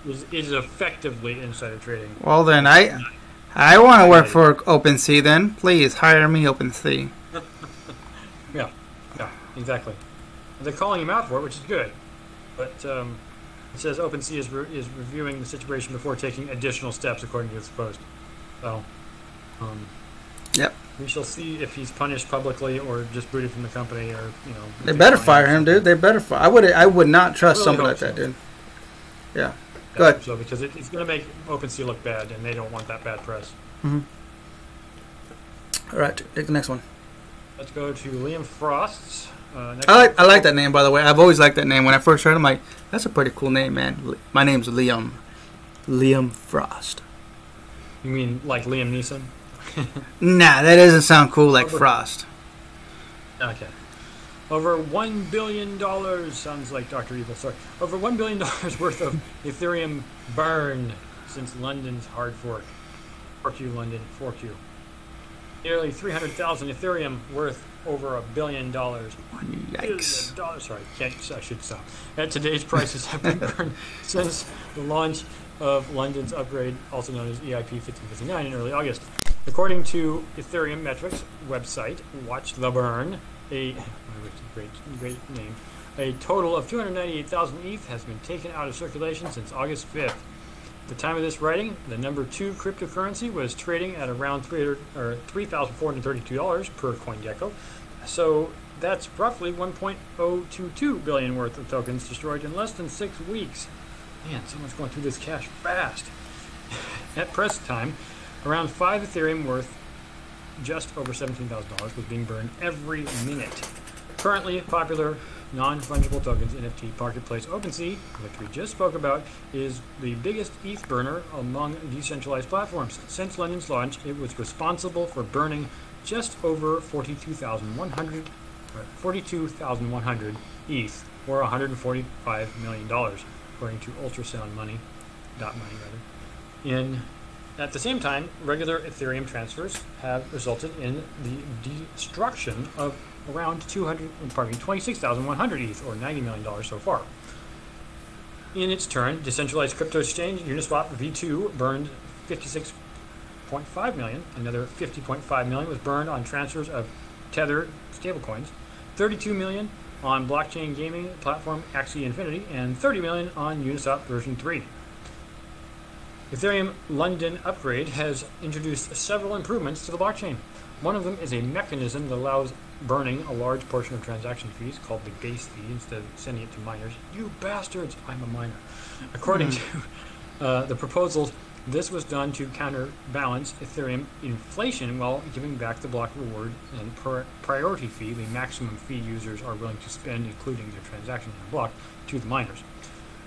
It is effectively insider trading. Well, then I want to work for OpenSea. Then please hire me, OpenSea. yeah, exactly. They're calling him out for it, which is good. But it says OpenSea is reviewing the situation before taking additional steps, according to this post. So. Yep. We shall see if he's punished publicly or just booted from the company, or you know. They better fire him, dude. They better fire. I would not trust someone like that, dude. Yeah. Go ahead. So because it's going to make OpenSea look bad, and they don't want that bad press. All right, take the next one. Let's go to Liam Frost's. I like that name, by the way. I've always liked that name. When I first heard it, I'm like, that's a pretty cool name, man. My name's Liam. Liam Frost. You mean like Liam Neeson? Nah, that doesn't sound cool like Frost. Okay. Over $1 billion, sounds like Dr. Evil, sorry. Over $1 billion worth of Ethereum burned since London's hard fork. 4Q London, 4Q. Nearly 300,000 Ethereum worth over $1 billion. Yikes. Sorry, I should stop. At today's prices have been burned since the launch of London's upgrade, also known as EIP 1559, in early August. According to Ethereum Metrics website, Watch the Burn, a great name, a total of 298,000 ETH has been taken out of circulation since August 5th. At the time of this writing, the number 2 cryptocurrency was trading at around $3,432 per CoinGecko, so that's roughly 1.022 billion worth of tokens destroyed in less than 6 weeks. Man, someone's going through this cash fast. At press time, around 5 Ethereum worth just over $17,000 was being burned every minute. Currently, popular non-fungible tokens NFT marketplace OpenSea, which we just spoke about, is the biggest ETH burner among decentralized platforms. Since London's launch, it was responsible for burning just over 42,100 ETH, or $145 million, according to ultrasound money, in. At the same time, regular Ethereum transfers have resulted in the destruction of around 26,100 ETH, or $90 million so far. In its turn, decentralized crypto exchange Uniswap V2 burned 56.5 million. Another 50.5 million was burned on transfers of Tether stablecoins, 32 million on blockchain gaming platform Axie Infinity, and 30 million on Uniswap version 3. Ethereum London upgrade has introduced several improvements to the blockchain. One of them is a mechanism that allows burning a large portion of transaction fees, called the gas fee, instead of sending it to miners. You bastards! I'm a miner. According to the proposals, this was done to counterbalance Ethereum inflation while giving back the block reward and priority fee, the maximum fee users are willing to spend, including their transactions in the block, to the miners.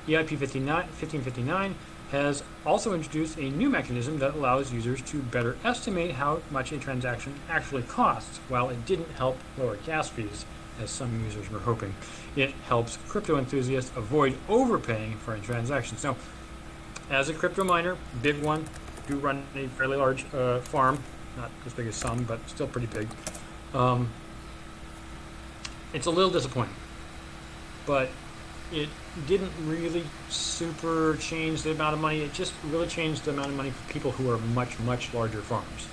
EIP 1559 has also introduced a new mechanism that allows users to better estimate how much a transaction actually costs. While it didn't help lower gas fees, as some users were hoping, it helps crypto enthusiasts avoid overpaying for transactions. Now, as a crypto miner, big one, do run a fairly large farm, not as big as some, but still pretty big. It's a little disappointing, but it didn't really super change the amount of money. It just really changed the amount of money for people who are much, much larger farms.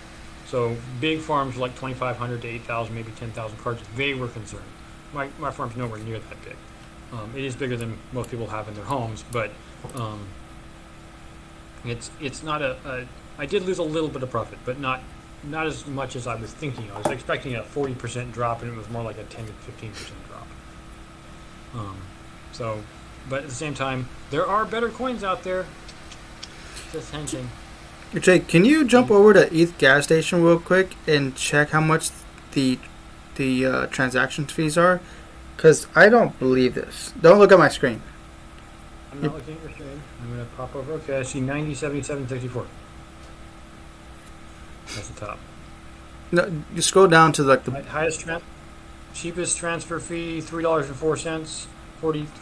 So big farms like 2,500 to 8,000, maybe 10,000 cards, they were concerned. My farm's nowhere near that big. It is bigger than most people have in their homes, but it's not a I did lose a little bit of profit, but not as much as I was thinking. I was expecting a 40% drop, and it was more like a 10 to 15% drop. But at the same time, there are better coins out there. Just hinting. Jake, can you jump over to ETH gas station real quick and check how much the transaction fees are? Because I don't believe this. Don't look at my screen. I'm not looking at your screen. I'm going to pop over. Okay, I see 90.77.64. That's the top. No, you scroll down to like the highest cheapest transfer fee, $3.04.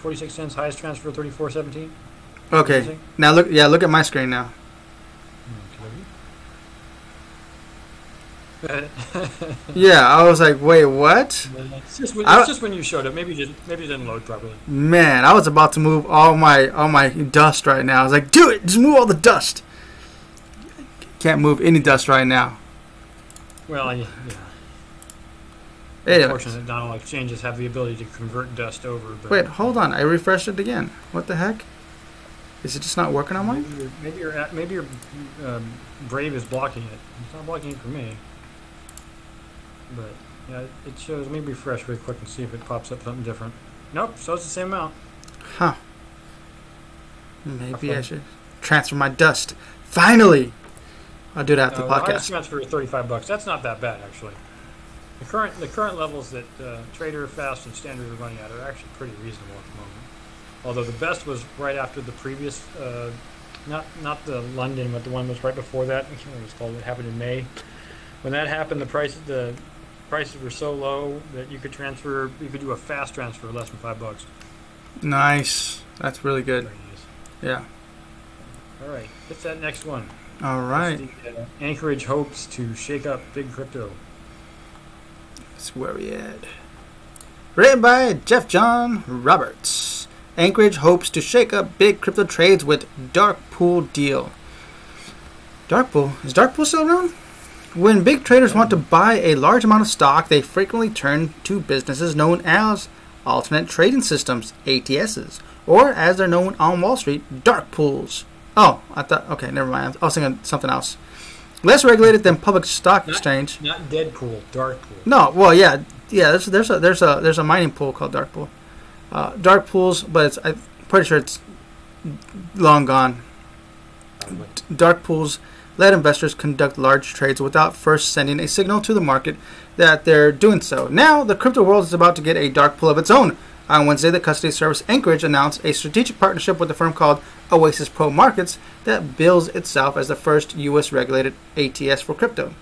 46 cents, highest transfer, 34.17. Okay. Now look, look at my screen now. Okay. Yeah, I was like, wait, what? It's just when you showed up. Maybe it didn't load properly. Man, I was about to move all my dust right now. I was like, do it, just move all the dust. Can't move any dust right now. Well, yeah. Unfortunately, not all exchanges have the ability to convert dust over. But wait, hold on. I refreshed it again. What the heck? Is it just not working on mine? Maybe your Brave is blocking it. It's not blocking it for me. But yeah, it shows. Let me refresh real quick and see if it pops up something different. Nope, shows the same amount. Huh. Maybe I should transfer my dust. Finally! I'll do that after the podcast. I transfer for $35. That's not that bad, actually. The current levels that Trader, Fast, and Standard are running at are actually pretty reasonable at the moment. Although the best was right after the previous, not the London, but the one was right before that. I can't remember what it's called. It happened in May. When that happened, the prices were so low that you could do a fast transfer less than $5. Nice. That's really good. Yeah. All right. Hit that next one. All right. The Anchorage hopes to shake up big crypto. That's where we at. Written by Jeff John Roberts. Anchorage hopes to shake up big crypto trades with dark pool deal. Dark pool? Is dark pool still around? When big traders want to buy a large amount of stock, they frequently turn to businesses known as alternate trading systems, ATSs, or as they're known on Wall Street, dark pools. Oh, I thought, okay, never mind. I was thinking something else. Less regulated than public stock exchange. Not Deadpool, dark pool. No, well, yeah. There's a mining pool called dark pool. Dark pools, but I'm pretty sure it's long gone. Dark pools let investors conduct large trades without first sending a signal to the market that they're doing so. Now, the crypto world is about to get a dark pool of its own. On Wednesday, the custody service Anchorage announced a strategic partnership with a firm called Oasis Pro Markets that bills itself as the first U.S.-regulated ATS for crypto.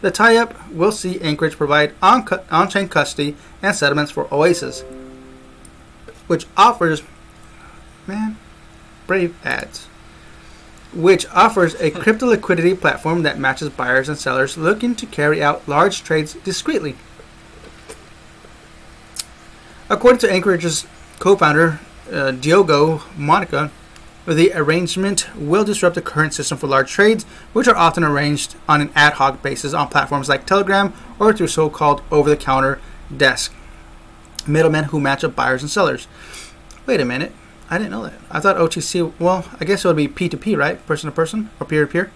The tie-up will see Anchorage provide on-chain custody and settlements for Oasis, which offers a crypto liquidity platform that matches buyers and sellers looking to carry out large trades discreetly. According to Anchorage's co-founder, Diogo Monica, the arrangement will disrupt the current system for large trades, which are often arranged on an ad hoc basis on platforms like Telegram or through so-called over-the-counter desk middlemen who match up buyers and sellers. Wait a minute. I didn't know that. I thought OTC, well, I guess it would be P2P, right? Person to person or peer to peer?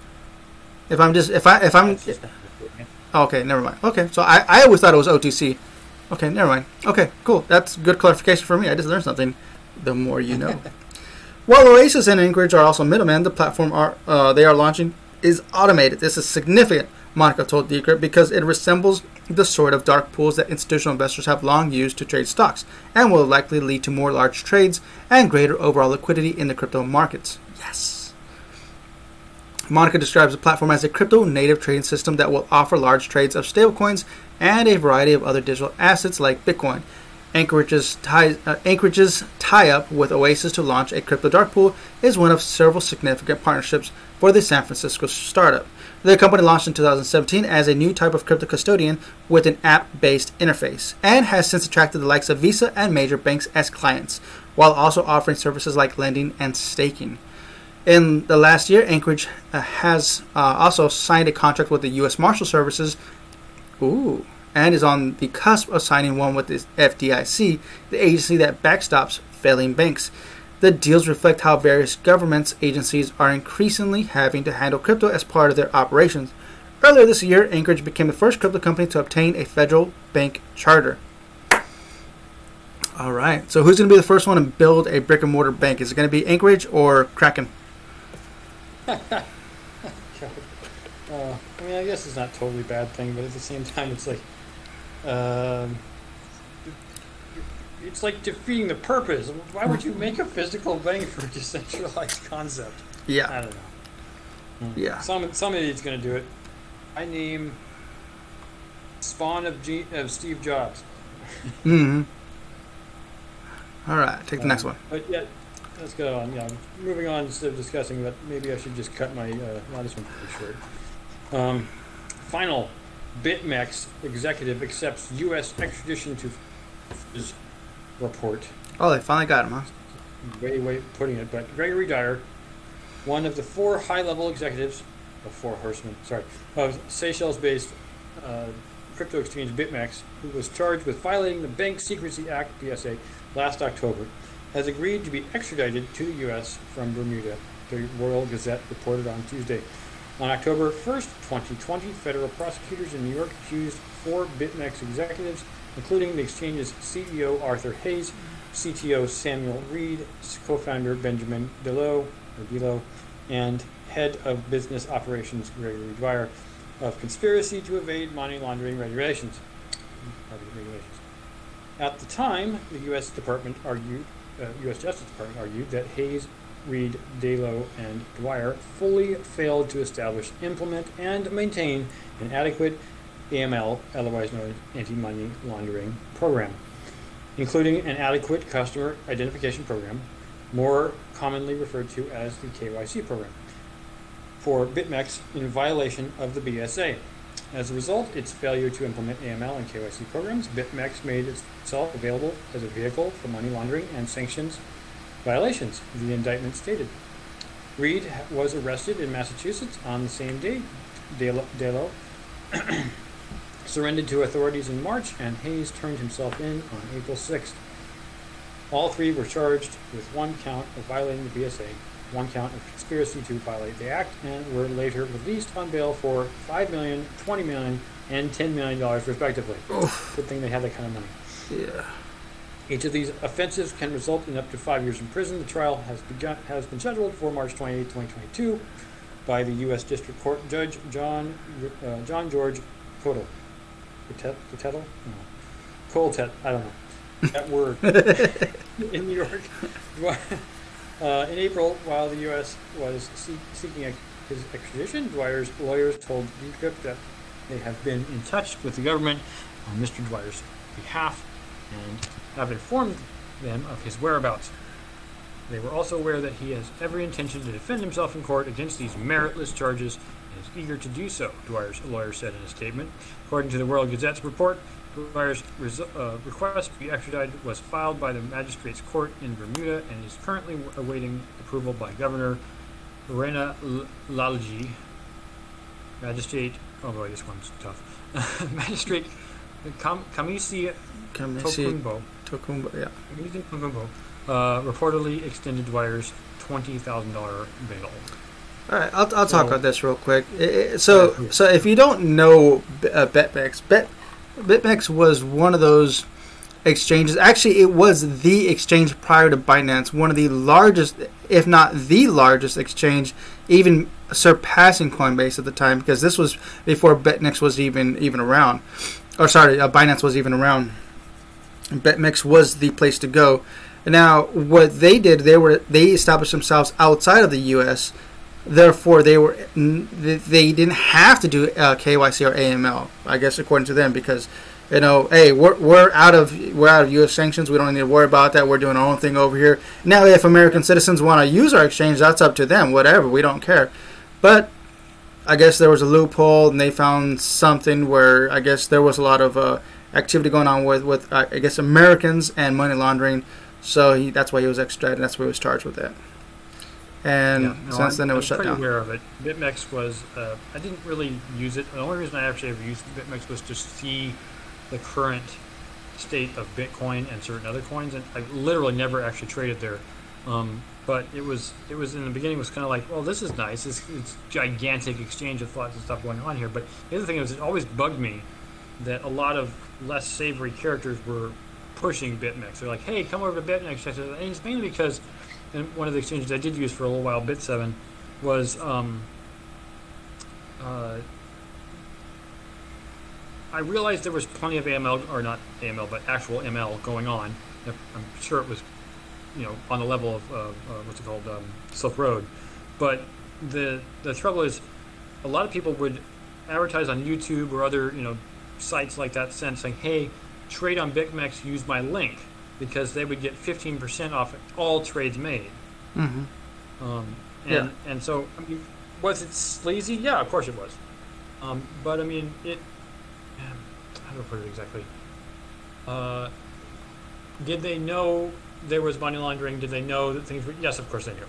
If I'm just, if I'm, okay, never mind. Okay, so I always thought it was OTC. Okay, never mind. Okay, cool. That's good clarification for me. I just learned something. The more you know. While Oasis and Anchorage are also middlemen, the platform they are launching is automated. This is significant, Monica told Decrypt, because it resembles the sort of dark pools that institutional investors have long used to trade stocks and will likely lead to more large trades and greater overall liquidity in the crypto markets. Yes. Monica describes the platform as a crypto-native trading system that will offer large trades of stablecoins and a variety of other digital assets like Bitcoin. Anchorage's tie-up with Oasis to launch a crypto dark pool is one of several significant partnerships for the San Francisco startup. The company launched in 2017 as a new type of crypto custodian with an app-based interface and has since attracted the likes of Visa and major banks as clients, while also offering services like lending and staking. In the last year, Anchorage has also signed a contract with the U.S. Marshal Services. Ooh. And is on the cusp of signing one with the FDIC, the agency that backstops failing banks. The deals reflect how various governments agencies are increasingly having to handle crypto as part of their operations. Earlier this year, Anchorage became the first crypto company to obtain a federal bank charter. All right, so who's going to be the first one to build a brick and mortar bank? Is it going to be Anchorage or Kraken? I mean, I guess it's not totally a bad thing, but at the same time, it's like. It's like defeating the purpose. Why would you make a physical bank for a decentralized concept? Yeah. I don't know. Yeah. Some idiot's gonna do it. I name Spawn of Steve Jobs. Mm-hmm. All right, take the next one. But yeah, let's go on. Yeah, moving on instead of discussing, but maybe I should just cut my. No, this one's pretty short. Final. BitMEX executive accepts U.S. extradition to his report. Oh, they finally got him, huh? Way of putting it, but Gregory Dyer, one of the four high-level executives, the four horsemen, sorry, of Seychelles-based crypto exchange BitMEX, who was charged with violating the Bank Secrecy Act, BSA, last October, has agreed to be extradited to the U.S. from Bermuda, the Royal Gazette reported on Tuesday. On October 1st, 2020, federal prosecutors in New York accused four BitMEX executives, including the exchange's CEO Arthur Hayes, CTO Samuel Reed, co-founder Benjamin Delo, and head of business operations Gregory Dwyer, of conspiracy to evade money laundering regulations. At the time, the U.S. Justice Department argued that Hayes, Reed, Delo, and Dwyer fully failed to establish, implement, and maintain an adequate AML, otherwise known as anti-money laundering program, including an adequate customer identification program, more commonly referred to as the KYC program, for BitMEX in violation of the BSA. As a result, its failure to implement AML and KYC programs, BitMEX made itself available as a vehicle for money laundering and sanctions violations, the indictment stated. Reed was arrested in Massachusetts on the same day. Delo surrendered to authorities in March, and Hayes turned himself in on April 6th. All three were charged with one count of violating the BSA, one count of conspiracy to violate the act, and were later released on bail for $5 million, $20 million, and $10 million, respectively. Oof. Good thing they had that kind of money. Yeah. Each of these offenses can result in up to 5 years in prison. The trial has been scheduled for March 28, 2022 by the U.S. District Court Judge John George Kotel. Kotel? I don't know. That word. In New York. In April, while the U.S. was seeking his extradition, Dwyer's lawyers told Decrypt that they have been in touch with the government on Mr. Dwyer's behalf and have informed them of his whereabouts. They were also aware that he has every intention to defend himself in court against these meritless charges and is eager to do so, Dwyer's lawyer said in a statement. According to the World Gazette's report, Dwyer's request to be extradited was filed by the Magistrates Court in Bermuda and is currently awaiting approval by Governor Rena Lalji, Magistrate, oh boy, this one's tough, Magistrate Kamisi Tokumbo. Yeah. reportedly extended Dwyer's $20,000 bail. All right, I'll talk about this real quick. So if you don't know BitMEX, BitMEX was one of those exchanges. Actually, it was the exchange prior to Binance, one of the largest, if not the largest exchange, even surpassing Coinbase at the time, because this was before BitMEX was even around. Or sorry, Binance was even around. BitMEX was the place to go. Now, what they did, they established themselves outside of the U.S., therefore, they didn't have to do KYC or AML, I guess, according to them, because, you know, hey, we're out of U.S. sanctions. We don't need to worry about that. We're doing our own thing over here. Now, if American citizens want to use our exchange, that's up to them. Whatever, we don't care. But I guess there was a loophole, and they found something where I guess there was a lot of activity going on with I guess Americans and money laundering. So that's why he was extradited. That's why he was charged with that. And yeah, no, since then it was shut down. I'm aware of it. BitMEX was, I didn't really use it. The only reason I actually ever used BitMEX was to see the current state of Bitcoin and certain other coins. And I literally never actually traded there. But it was in the beginning, it was kind of like, well, this is nice. It's gigantic exchange of thoughts and stuff going on here. But the other thing is, it always bugged me that a lot of less savory characters were pushing BitMEX. They're like, hey, come over to BitMEX. And it's mainly because... And one of the exchanges I did use for a little while, Bit7, was I realized there was plenty of AML, or not AML, but actual ML going on. I'm sure it was, you know, on the level of what's it called, Silk Road. But the trouble is, a lot of people would advertise on YouTube or other, you know, sites like that, saying, "Hey, trade on BitMEX, use my link," because they would get 15% off all trades made. Mm-hmm. And so, I mean, was it sleazy? Yeah, of course it was. But, I mean, how do I put it exactly? Did they know there was money laundering? Did they know that things were... Yes, of course they knew.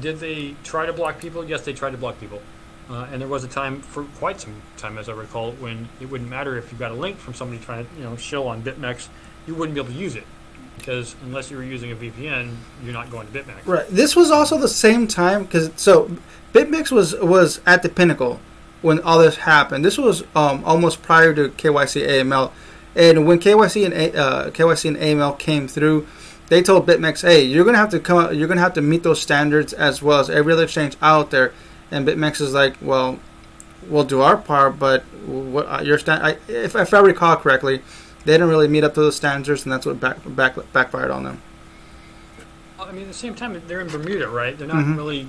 Did they try to block people? Yes, they tried to block people. And there was a time, for quite some time, as I recall, when it wouldn't matter if you got a link from somebody trying to, you know, shill on BitMEX, you wouldn't be able to use it, because unless you were using a VPN, you're not going to BitMEX. Right. This was also the same time, because BitMEX was at the pinnacle when all this happened. This was almost prior to KYC AML, and when KYC and AML came through, they told BitMEX, "Hey, you're gonna have to come out, you're gonna have to meet those standards as well as every other exchange out there." And BitMEX is like, "Well, we'll do our part, but what your if I recall correctly." They didn't really meet up to those standards, and that's what backfired on them. I mean, at the same time, they're in Bermuda, right? They're not really,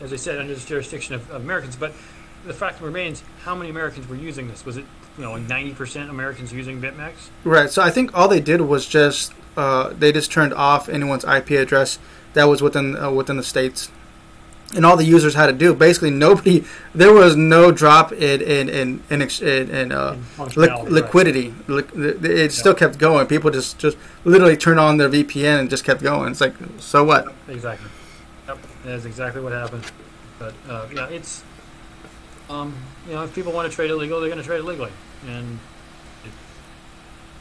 as I said, under the jurisdiction of Americans. But the fact remains, how many Americans were using this? Was it, you know, like 90% Americans using BitMEX? Right. So I think all they did was just they turned off anyone's IP address that was within the states, and all the users had to do basically nobody. There was no drop in liquidity. Right. It still kept going. People just literally turned on their VPN and just kept going. It's like, so what? Exactly. Yep. That's exactly what happened. But yeah, it's you know, if people want to trade illegal, they're going to trade illegally, and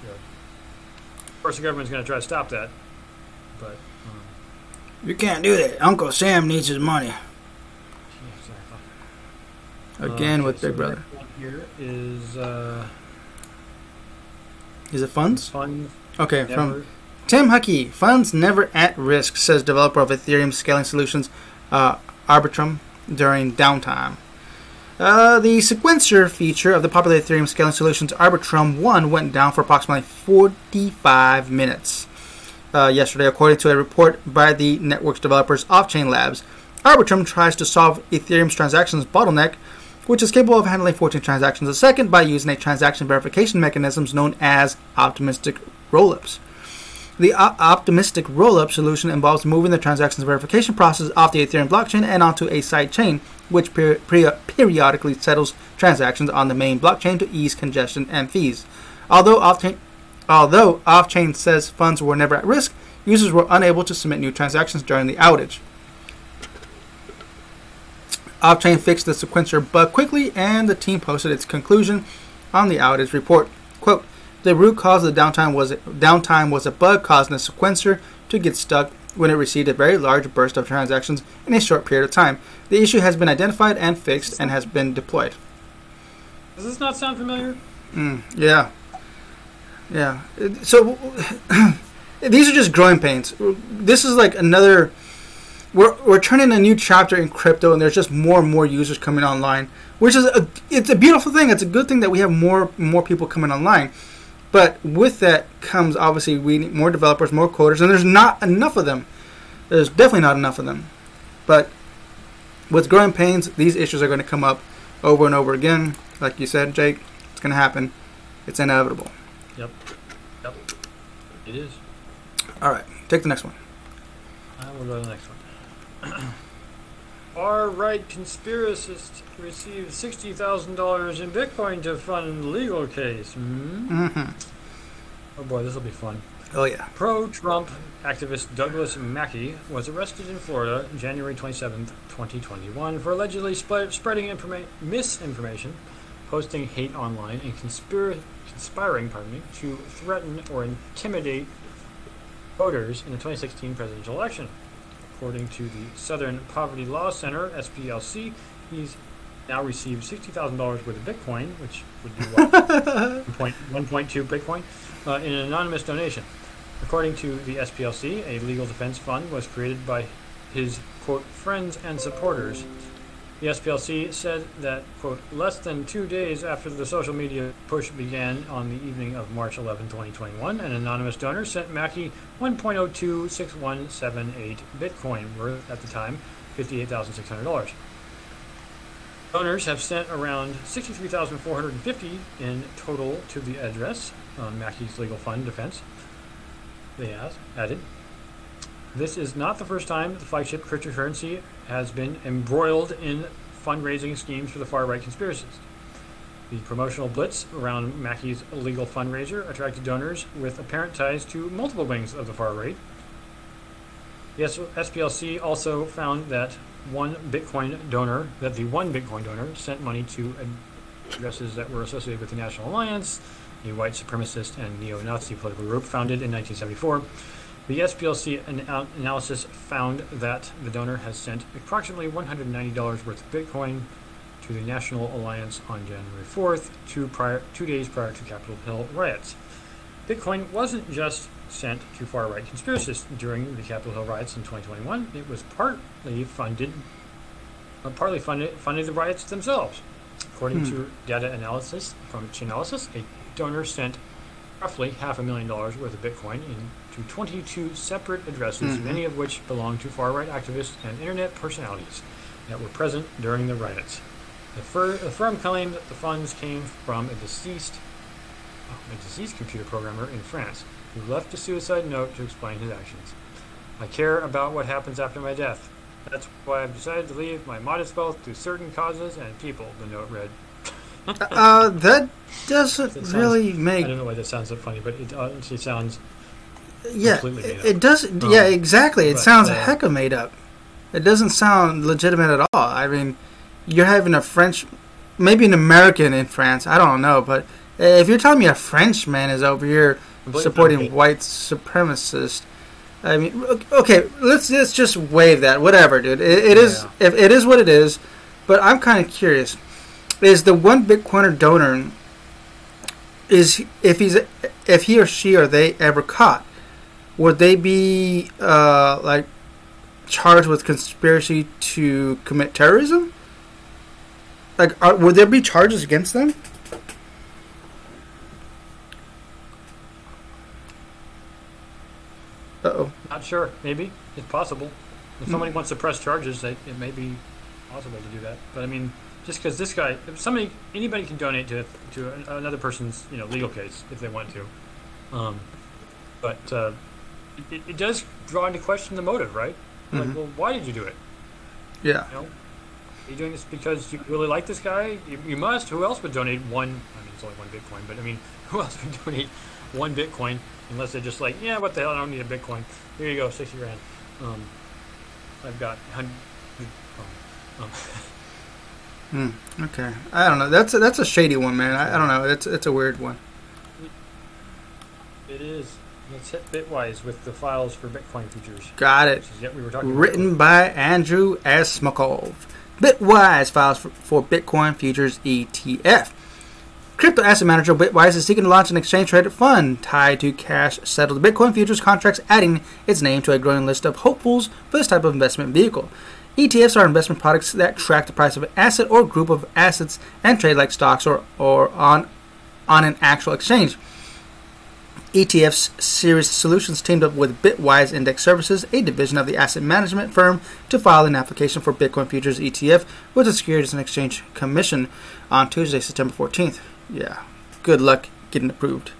of course the government's going to try to stop that, but. You can't do that. Uncle Sam needs his money. Exactly. Again with Big Brother. The next one here is it funds? Funds. Okay, from Tim Huckey. Funds never at risk, says developer of Ethereum scaling solutions, Arbitrum, during downtime. The sequencer feature of the popular Ethereum scaling solutions Arbitrum 1 went down for approximately 45 minutes. Yesterday, according to a report by the network's developers, Off-Chain Labs. Arbitrum tries to solve Ethereum's transactions bottleneck, which is capable of handling 14 transactions a second by using a transaction verification mechanism known as optimistic rollups. The optimistic rollup solution involves moving the transactions verification process off the Ethereum blockchain and onto a sidechain, which periodically settles transactions on the main blockchain to ease congestion and fees. Although Off-Chain says funds were never at risk, users were unable to submit new transactions during the outage. Off-Chain fixed the sequencer bug quickly, and the team posted its conclusion on the outage report. Quote, the root cause of the downtime was a bug causing the sequencer to get stuck when it received a very large burst of transactions in a short period of time. The issue has been identified and fixed and has been deployed. Does this not sound familiar? Yeah. Yeah. So these are just growing pains. This is like another... We're turning a new chapter in crypto, and there's just more and more users coming online, which is it's a beautiful thing. It's a good thing that we have more people coming online. But with that comes, obviously, we need more developers, more coders, and there's not enough of them. There's definitely not enough of them. But with growing pains, these issues are going to come up over and over again. Like you said, Jake, it's going to happen. It's inevitable. Yep. Yep. It is. All right. Take the next one. I will go to the next one. Far-right conspiracist received $60,000 in Bitcoin to fund legal case. Oh boy, this will be fun. Oh yeah. Pro-Trump activist Douglas Mackey was arrested in Florida January 27, 2021 for allegedly spreading misinformation, posting hate online, and conspiring, to threaten or intimidate voters in the 2016 presidential election. According to the Southern Poverty Law Center, SPLC, he's now received $60,000 worth of Bitcoin, which would be what? 1.2 Bitcoin, in an anonymous donation. According to the SPLC, a legal defense fund was created by his, quote, friends and supporters. The SPLC said that, quote, less than 2 days after the social media push began on the evening of March 11, 2021, an anonymous donor sent Mackey 1.026178 Bitcoin worth, at the time, $58,600. Donors have sent around 63,450 in total to the address on Mackey's legal fund defense, they added. This is not the first time the flagship cryptocurrency has been embroiled in fundraising schemes for the far-right conspiracists. The promotional blitz around Mackey's illegal fundraiser attracted donors with apparent ties to multiple wings of the far-right. The SPLC also found that the one Bitcoin donor sent money to addresses that were associated with the National Alliance, a white supremacist and neo-Nazi political group founded in 1974. The SPLC analysis found that the donor has sent approximately $190 worth of Bitcoin to the National Alliance on January 4th, 2 days prior to Capitol Hill riots. Bitcoin wasn't just sent to far-right conspiracists during the Capitol Hill riots in 2021. It was partly funded the riots themselves. According to data analysis from Chainalysis, a donor sent roughly $500,000 worth of Bitcoin to 22 separate addresses, many of which belong to far-right activists and internet personalities that were present during the riots. The firm claimed that the funds came from a deceased computer programmer in France who left a suicide note to explain his actions. I care about what happens after my death. That's why I've decided to leave my modest wealth to certain causes and people, the note read. That doesn't really make... I don't know why that sounds so funny, but it honestly sounds... Yeah, it doesn't. Yeah, exactly. It sounds a heck of made up. It doesn't sound legitimate at all. I mean, you're having a French, maybe an American in France. I don't know, but if you're telling me a Frenchman is over here supporting white supremacists, I mean, okay, let's just waive that. Whatever, dude. It is what it is. But I'm kind of curious: is the one Bitcoiner donor if he or she or they ever caught? Would they be like charged with conspiracy to commit terrorism? Like, would there be charges against them? Not sure. Maybe it's possible. If somebody wants to press charges, it may be possible to do that. But I mean, just because this guy, anybody can donate to another person's legal case if they want to, It does draw into question the motive, right? Like, well, why did you do it? Yeah. Are you doing this because you really like this guy? You must. Who else would donate one? I mean, it's only one Bitcoin, but I mean, who else would donate one Bitcoin unless they're just like, yeah, what the hell? I don't need a Bitcoin. Here you go, $60,000. I've got 100. Okay. I don't know. That's a shady one, man. I don't know. It's a weird one. It is. Let's hit Bitwise with the files for Bitcoin futures. Got it. Yep, we were talking written by Andrew Asmakov. Bitwise files for Bitcoin futures ETF. Crypto asset manager Bitwise is seeking to launch an exchange-traded fund tied to cash-settled Bitcoin futures contracts, adding its name to a growing list of hopefuls for this type of investment vehicle. ETFs are investment products that track the price of an asset or group of assets and trade like stocks or on an actual exchange. ETF's Series Solutions teamed up with Bitwise Index Services, a division of the asset management firm, to file an application for Bitcoin Futures ETF with the Securities and Exchange Commission on Tuesday, September 14th. Yeah, good luck getting approved.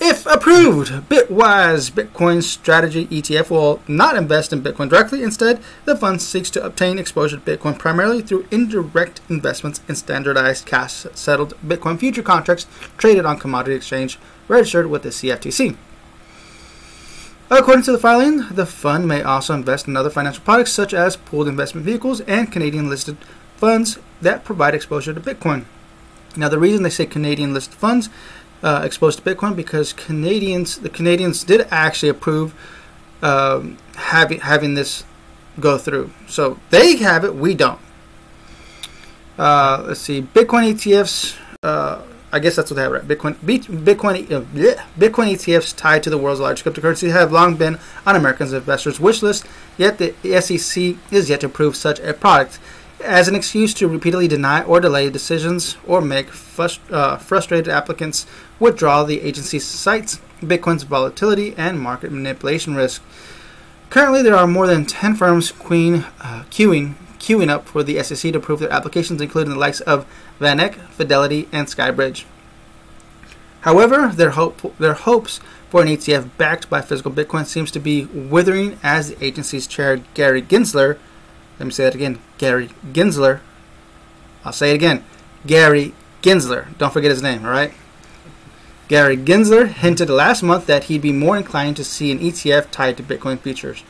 If approved, Bitwise Bitcoin Strategy ETF will not invest in Bitcoin directly. Instead, the fund seeks to obtain exposure to Bitcoin primarily through indirect investments in standardized cash-settled Bitcoin future contracts traded on commodity exchange registered with the CFTC. According to the filing, the fund may also invest in other financial products such as pooled investment vehicles and Canadian-listed funds that provide exposure to Bitcoin. Now, the reason they say Canadian-listed funds exposed to Bitcoin because the Canadians did actually approve having this go through. So they have it, we don't. Let's see, Bitcoin ETFs. I guess that's what they have, right? Bitcoin ETFs tied to the world's largest cryptocurrency have long been on Americans' investors' wish list. Yet the SEC is yet to approve such a product as an excuse to repeatedly deny or delay decisions or make frustrated applicants withdraw. The agency cites Bitcoin's volatility and market manipulation risk. Currently, there are more than 10 firms queuing up for the SEC to approve their applications, including the likes of VanEck, Fidelity, and Skybridge. However, their hopes for an ETF backed by physical Bitcoin seems to be withering as the agency's chair, Gary Gensler, let me say that again, Gary Gensler. I'll say it again, Gary Gensler. Don't forget his name, all right? Gary Gensler hinted last month that he'd be more inclined to see an ETF tied to Bitcoin futures.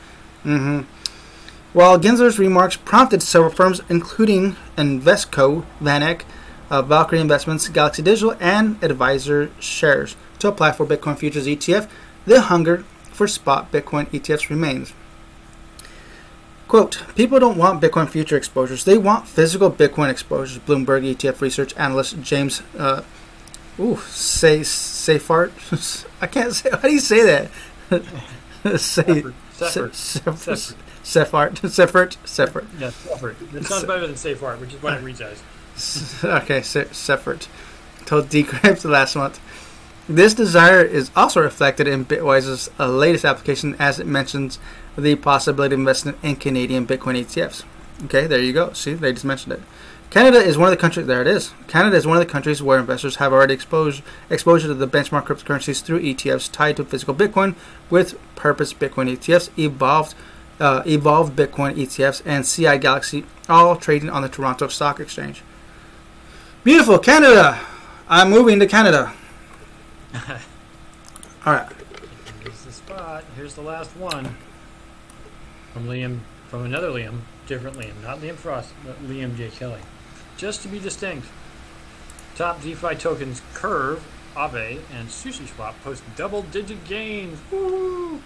While Gensler's remarks prompted several firms, including Invesco, VanEck, Valkyrie Investments, Galaxy Digital, and Advisor Shares, to apply for Bitcoin futures ETF, the hunger for spot Bitcoin ETFs remains. Quote, people don't want Bitcoin future exposures. They want physical Bitcoin exposures, Bloomberg ETF research analyst James Seyfarth. I can't say. How do you say that? Seyfarth. Yeah, Seyfarth. It sounds better than Seyfarth, which is what it reads as. Okay, Seyfarth told Decrypt last month. This desire is also reflected in Bitwise's latest application as it mentions the possibility of investing in Canadian Bitcoin ETFs. Okay, there you go. See, they just mentioned it. Canada is one of the countries, there it is. Canada is one of the countries where investors have already exposure to the benchmark cryptocurrencies through ETFs tied to physical Bitcoin, with Purpose Bitcoin ETFs, Evolve Bitcoin ETFs, and CI Galaxy, all trading on the Toronto Stock Exchange. Beautiful, Canada. I'm moving to Canada. All right. Here's the spot. Here's the last one. From Liam, from another Liam, different Liam, not Liam Frost, but Liam J. Kelly. Just to be distinct, top DeFi tokens Curve, Aave, and SushiSwap post double-digit gains. Woo!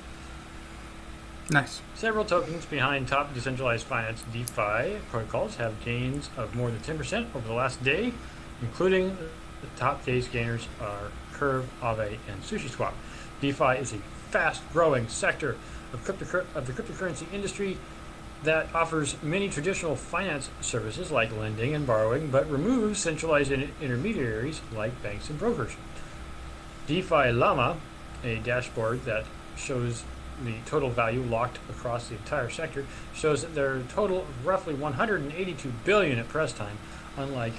Nice. Several tokens behind top decentralized finance DeFi protocols have gains of more than 10% over the last day, including the top day's gainers are Curve, Aave, and SushiSwap. DeFi is a fast-growing sector of the cryptocurrency industry that offers many traditional finance services like lending and borrowing, but removes centralized intermediaries like banks and brokers. DeFi Llama, a dashboard that shows the total value locked across the entire sector, shows that there are a total of roughly $182 billion at press time. Unlike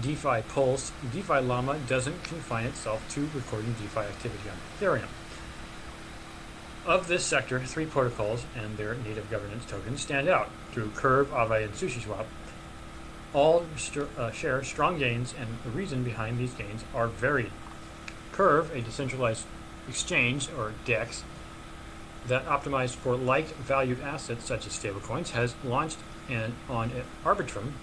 DeFi Pulse, DeFi Llama doesn't confine itself to recording DeFi activity on Ethereum. Of this sector, three protocols and their native governance tokens stand out through Curve, Aave, and SushiSwap. All share strong gains, and the reason behind these gains are varied. Curve, a decentralized exchange, or DEX, that optimized for like-valued assets such as stablecoins, has launched on Arbitrum,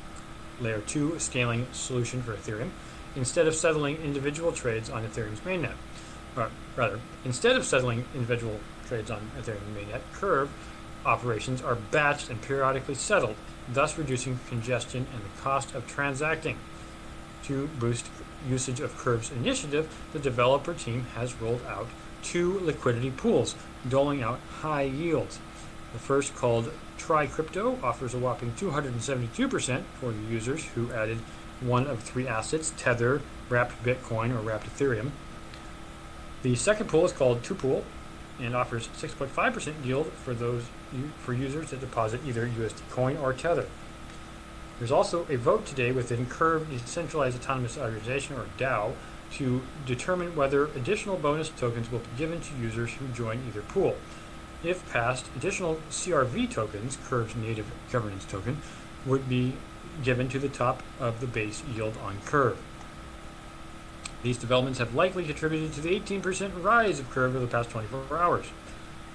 Layer 2 scaling solution for Ethereum, instead of settling individual trades on Ethereum's mainnet. or rather, instead of settling individual trades on Ethereum mainnet curve, operations are batched and periodically settled, thus reducing congestion and the cost of transacting. To boost usage of Curve's initiative, the developer team has rolled out 2 liquidity pools, doling out high yields. The first, called Try Crypto, offers a whopping 272% for users who added one of 3 assets, Tether, wrapped Bitcoin, or wrapped Ethereum. The second pool is called Tupool and offers 6.5% yield for users that deposit either USD Coin or Tether. There's also a vote today within Curve Decentralized Autonomous Organization, or DAO, to determine whether additional bonus tokens will be given to users who join either pool. If passed, additional CRV tokens, Curve's native governance token, would be given to the top of the base yield on Curve. These developments have likely contributed to the 18% rise of Curve over the past 24 hours.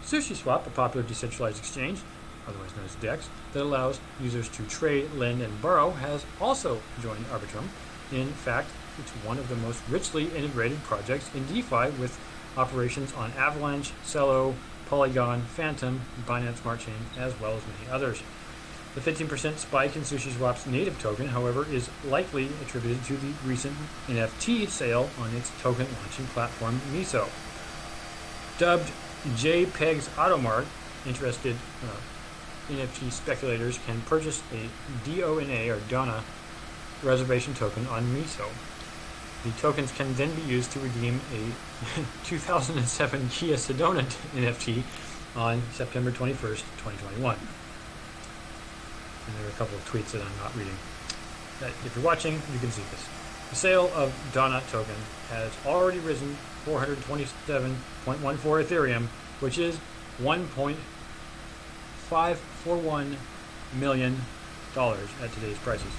SushiSwap, a popular decentralized exchange, otherwise known as DEX, that allows users to trade, lend, and borrow, has also joined Arbitrum. In fact, it's one of the most richly integrated projects in DeFi, with operations on Avalanche, Celo, Polygon, Phantom, Binance Smart Chain, as well as many others. The 15% spike in SushiSwap's native token, however, is likely attributed to the recent NFT sale on its token launching platform, Miso. Dubbed JPEG's Automart, interested NFT speculators can purchase a DONA, or DONA, reservation token on Miso. The tokens can then be used to redeem a 2007 Kia Sedona NFT on September 21st, 2021. And there are a couple of tweets that I'm not reading. If you're watching, you can see this. The sale of DONA token has already risen 427.14 Ethereum, which is 1.541 million dollars at today's prices.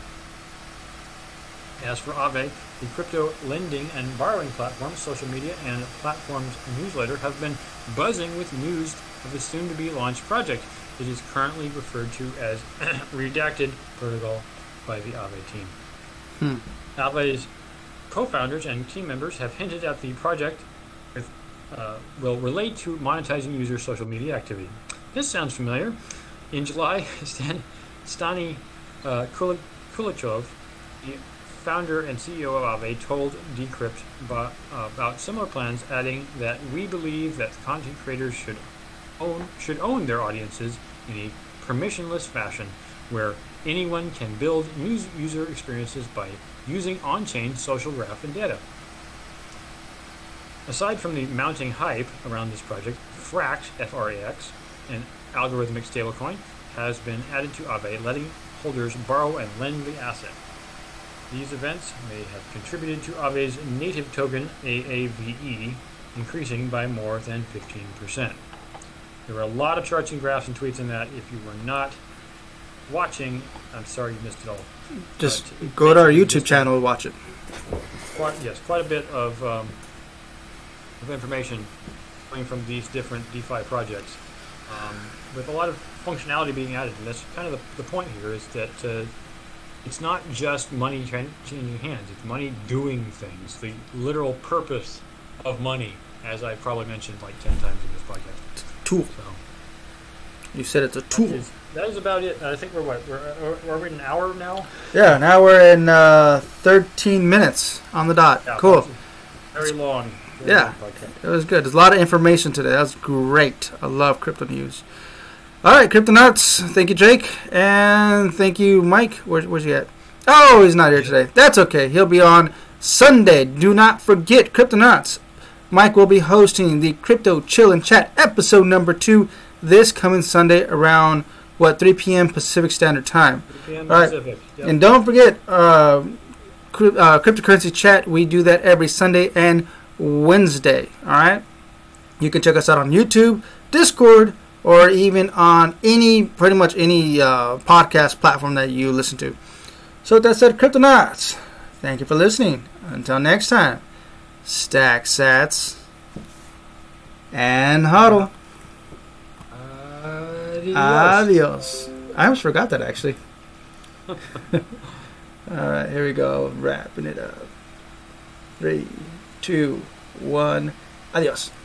As for AVE, the crypto lending and borrowing platform, social media, and platform's newsletter have been buzzing with news of the soon-to-be-launched project. It is currently referred to as Redacted Protocol by the AVE team. AVE's co-founders and team members have hinted at the project will relate to monetizing user social media activity. This sounds familiar. In July, Stani Kulichov, the founder and CEO of Aave, told Decrypt about similar plans, adding that we believe that content creators should own their audiences in a permissionless fashion, where anyone can build new user experiences by using on-chain social graph and data. Aside from the mounting hype around this project, Frax, F-R-A-X, an algorithmic stablecoin, has been added to Aave, letting holders borrow and lend the asset. These events may have contributed to Aave's native token, AAVE, increasing by more than 15%. There were a lot of charts and graphs and tweets in that. If you were not watching, I'm sorry you missed it all. Just go to our YouTube channel and watch it. Quite a bit of information coming from these different DeFi projects. With a lot of functionality being added, and that's kind of the point here, is that it's not just money changing hands, it's money doing things, the literal purpose of money, as I've probably mentioned like 10 times in this podcast. It's a tool. So, you said it's a tool. That is about it. I think we're an hour now? Yeah, an hour and 13 minutes on the dot. Yeah, cool. Very long. Yeah, it was good. There's a lot of information today. That was great. I love crypto news. All right, Cryptonauts, thank you, Jake. And thank you, Mike. Where's he at? Oh, he's not here today. That's okay. He'll be on Sunday. Do not forget, Cryptonauts, Mike will be hosting the Crypto Chill and Chat episode number 2 this coming Sunday around, 3 p.m. Pacific Standard Time. 3 p.m. All right. Pacific. Yep. And don't forget, Cryptocurrency Chat, we do that every Sunday and Wednesday. All right, you can check us out on YouTube, Discord, or even on pretty much any podcast platform that you listen to. So with that said, Cryptonauts, thank you for listening. Until next time, stack sats and huddle. Adios. I almost forgot that, actually. All right, here we go, wrapping it up. 3, 2, 1. Adiós.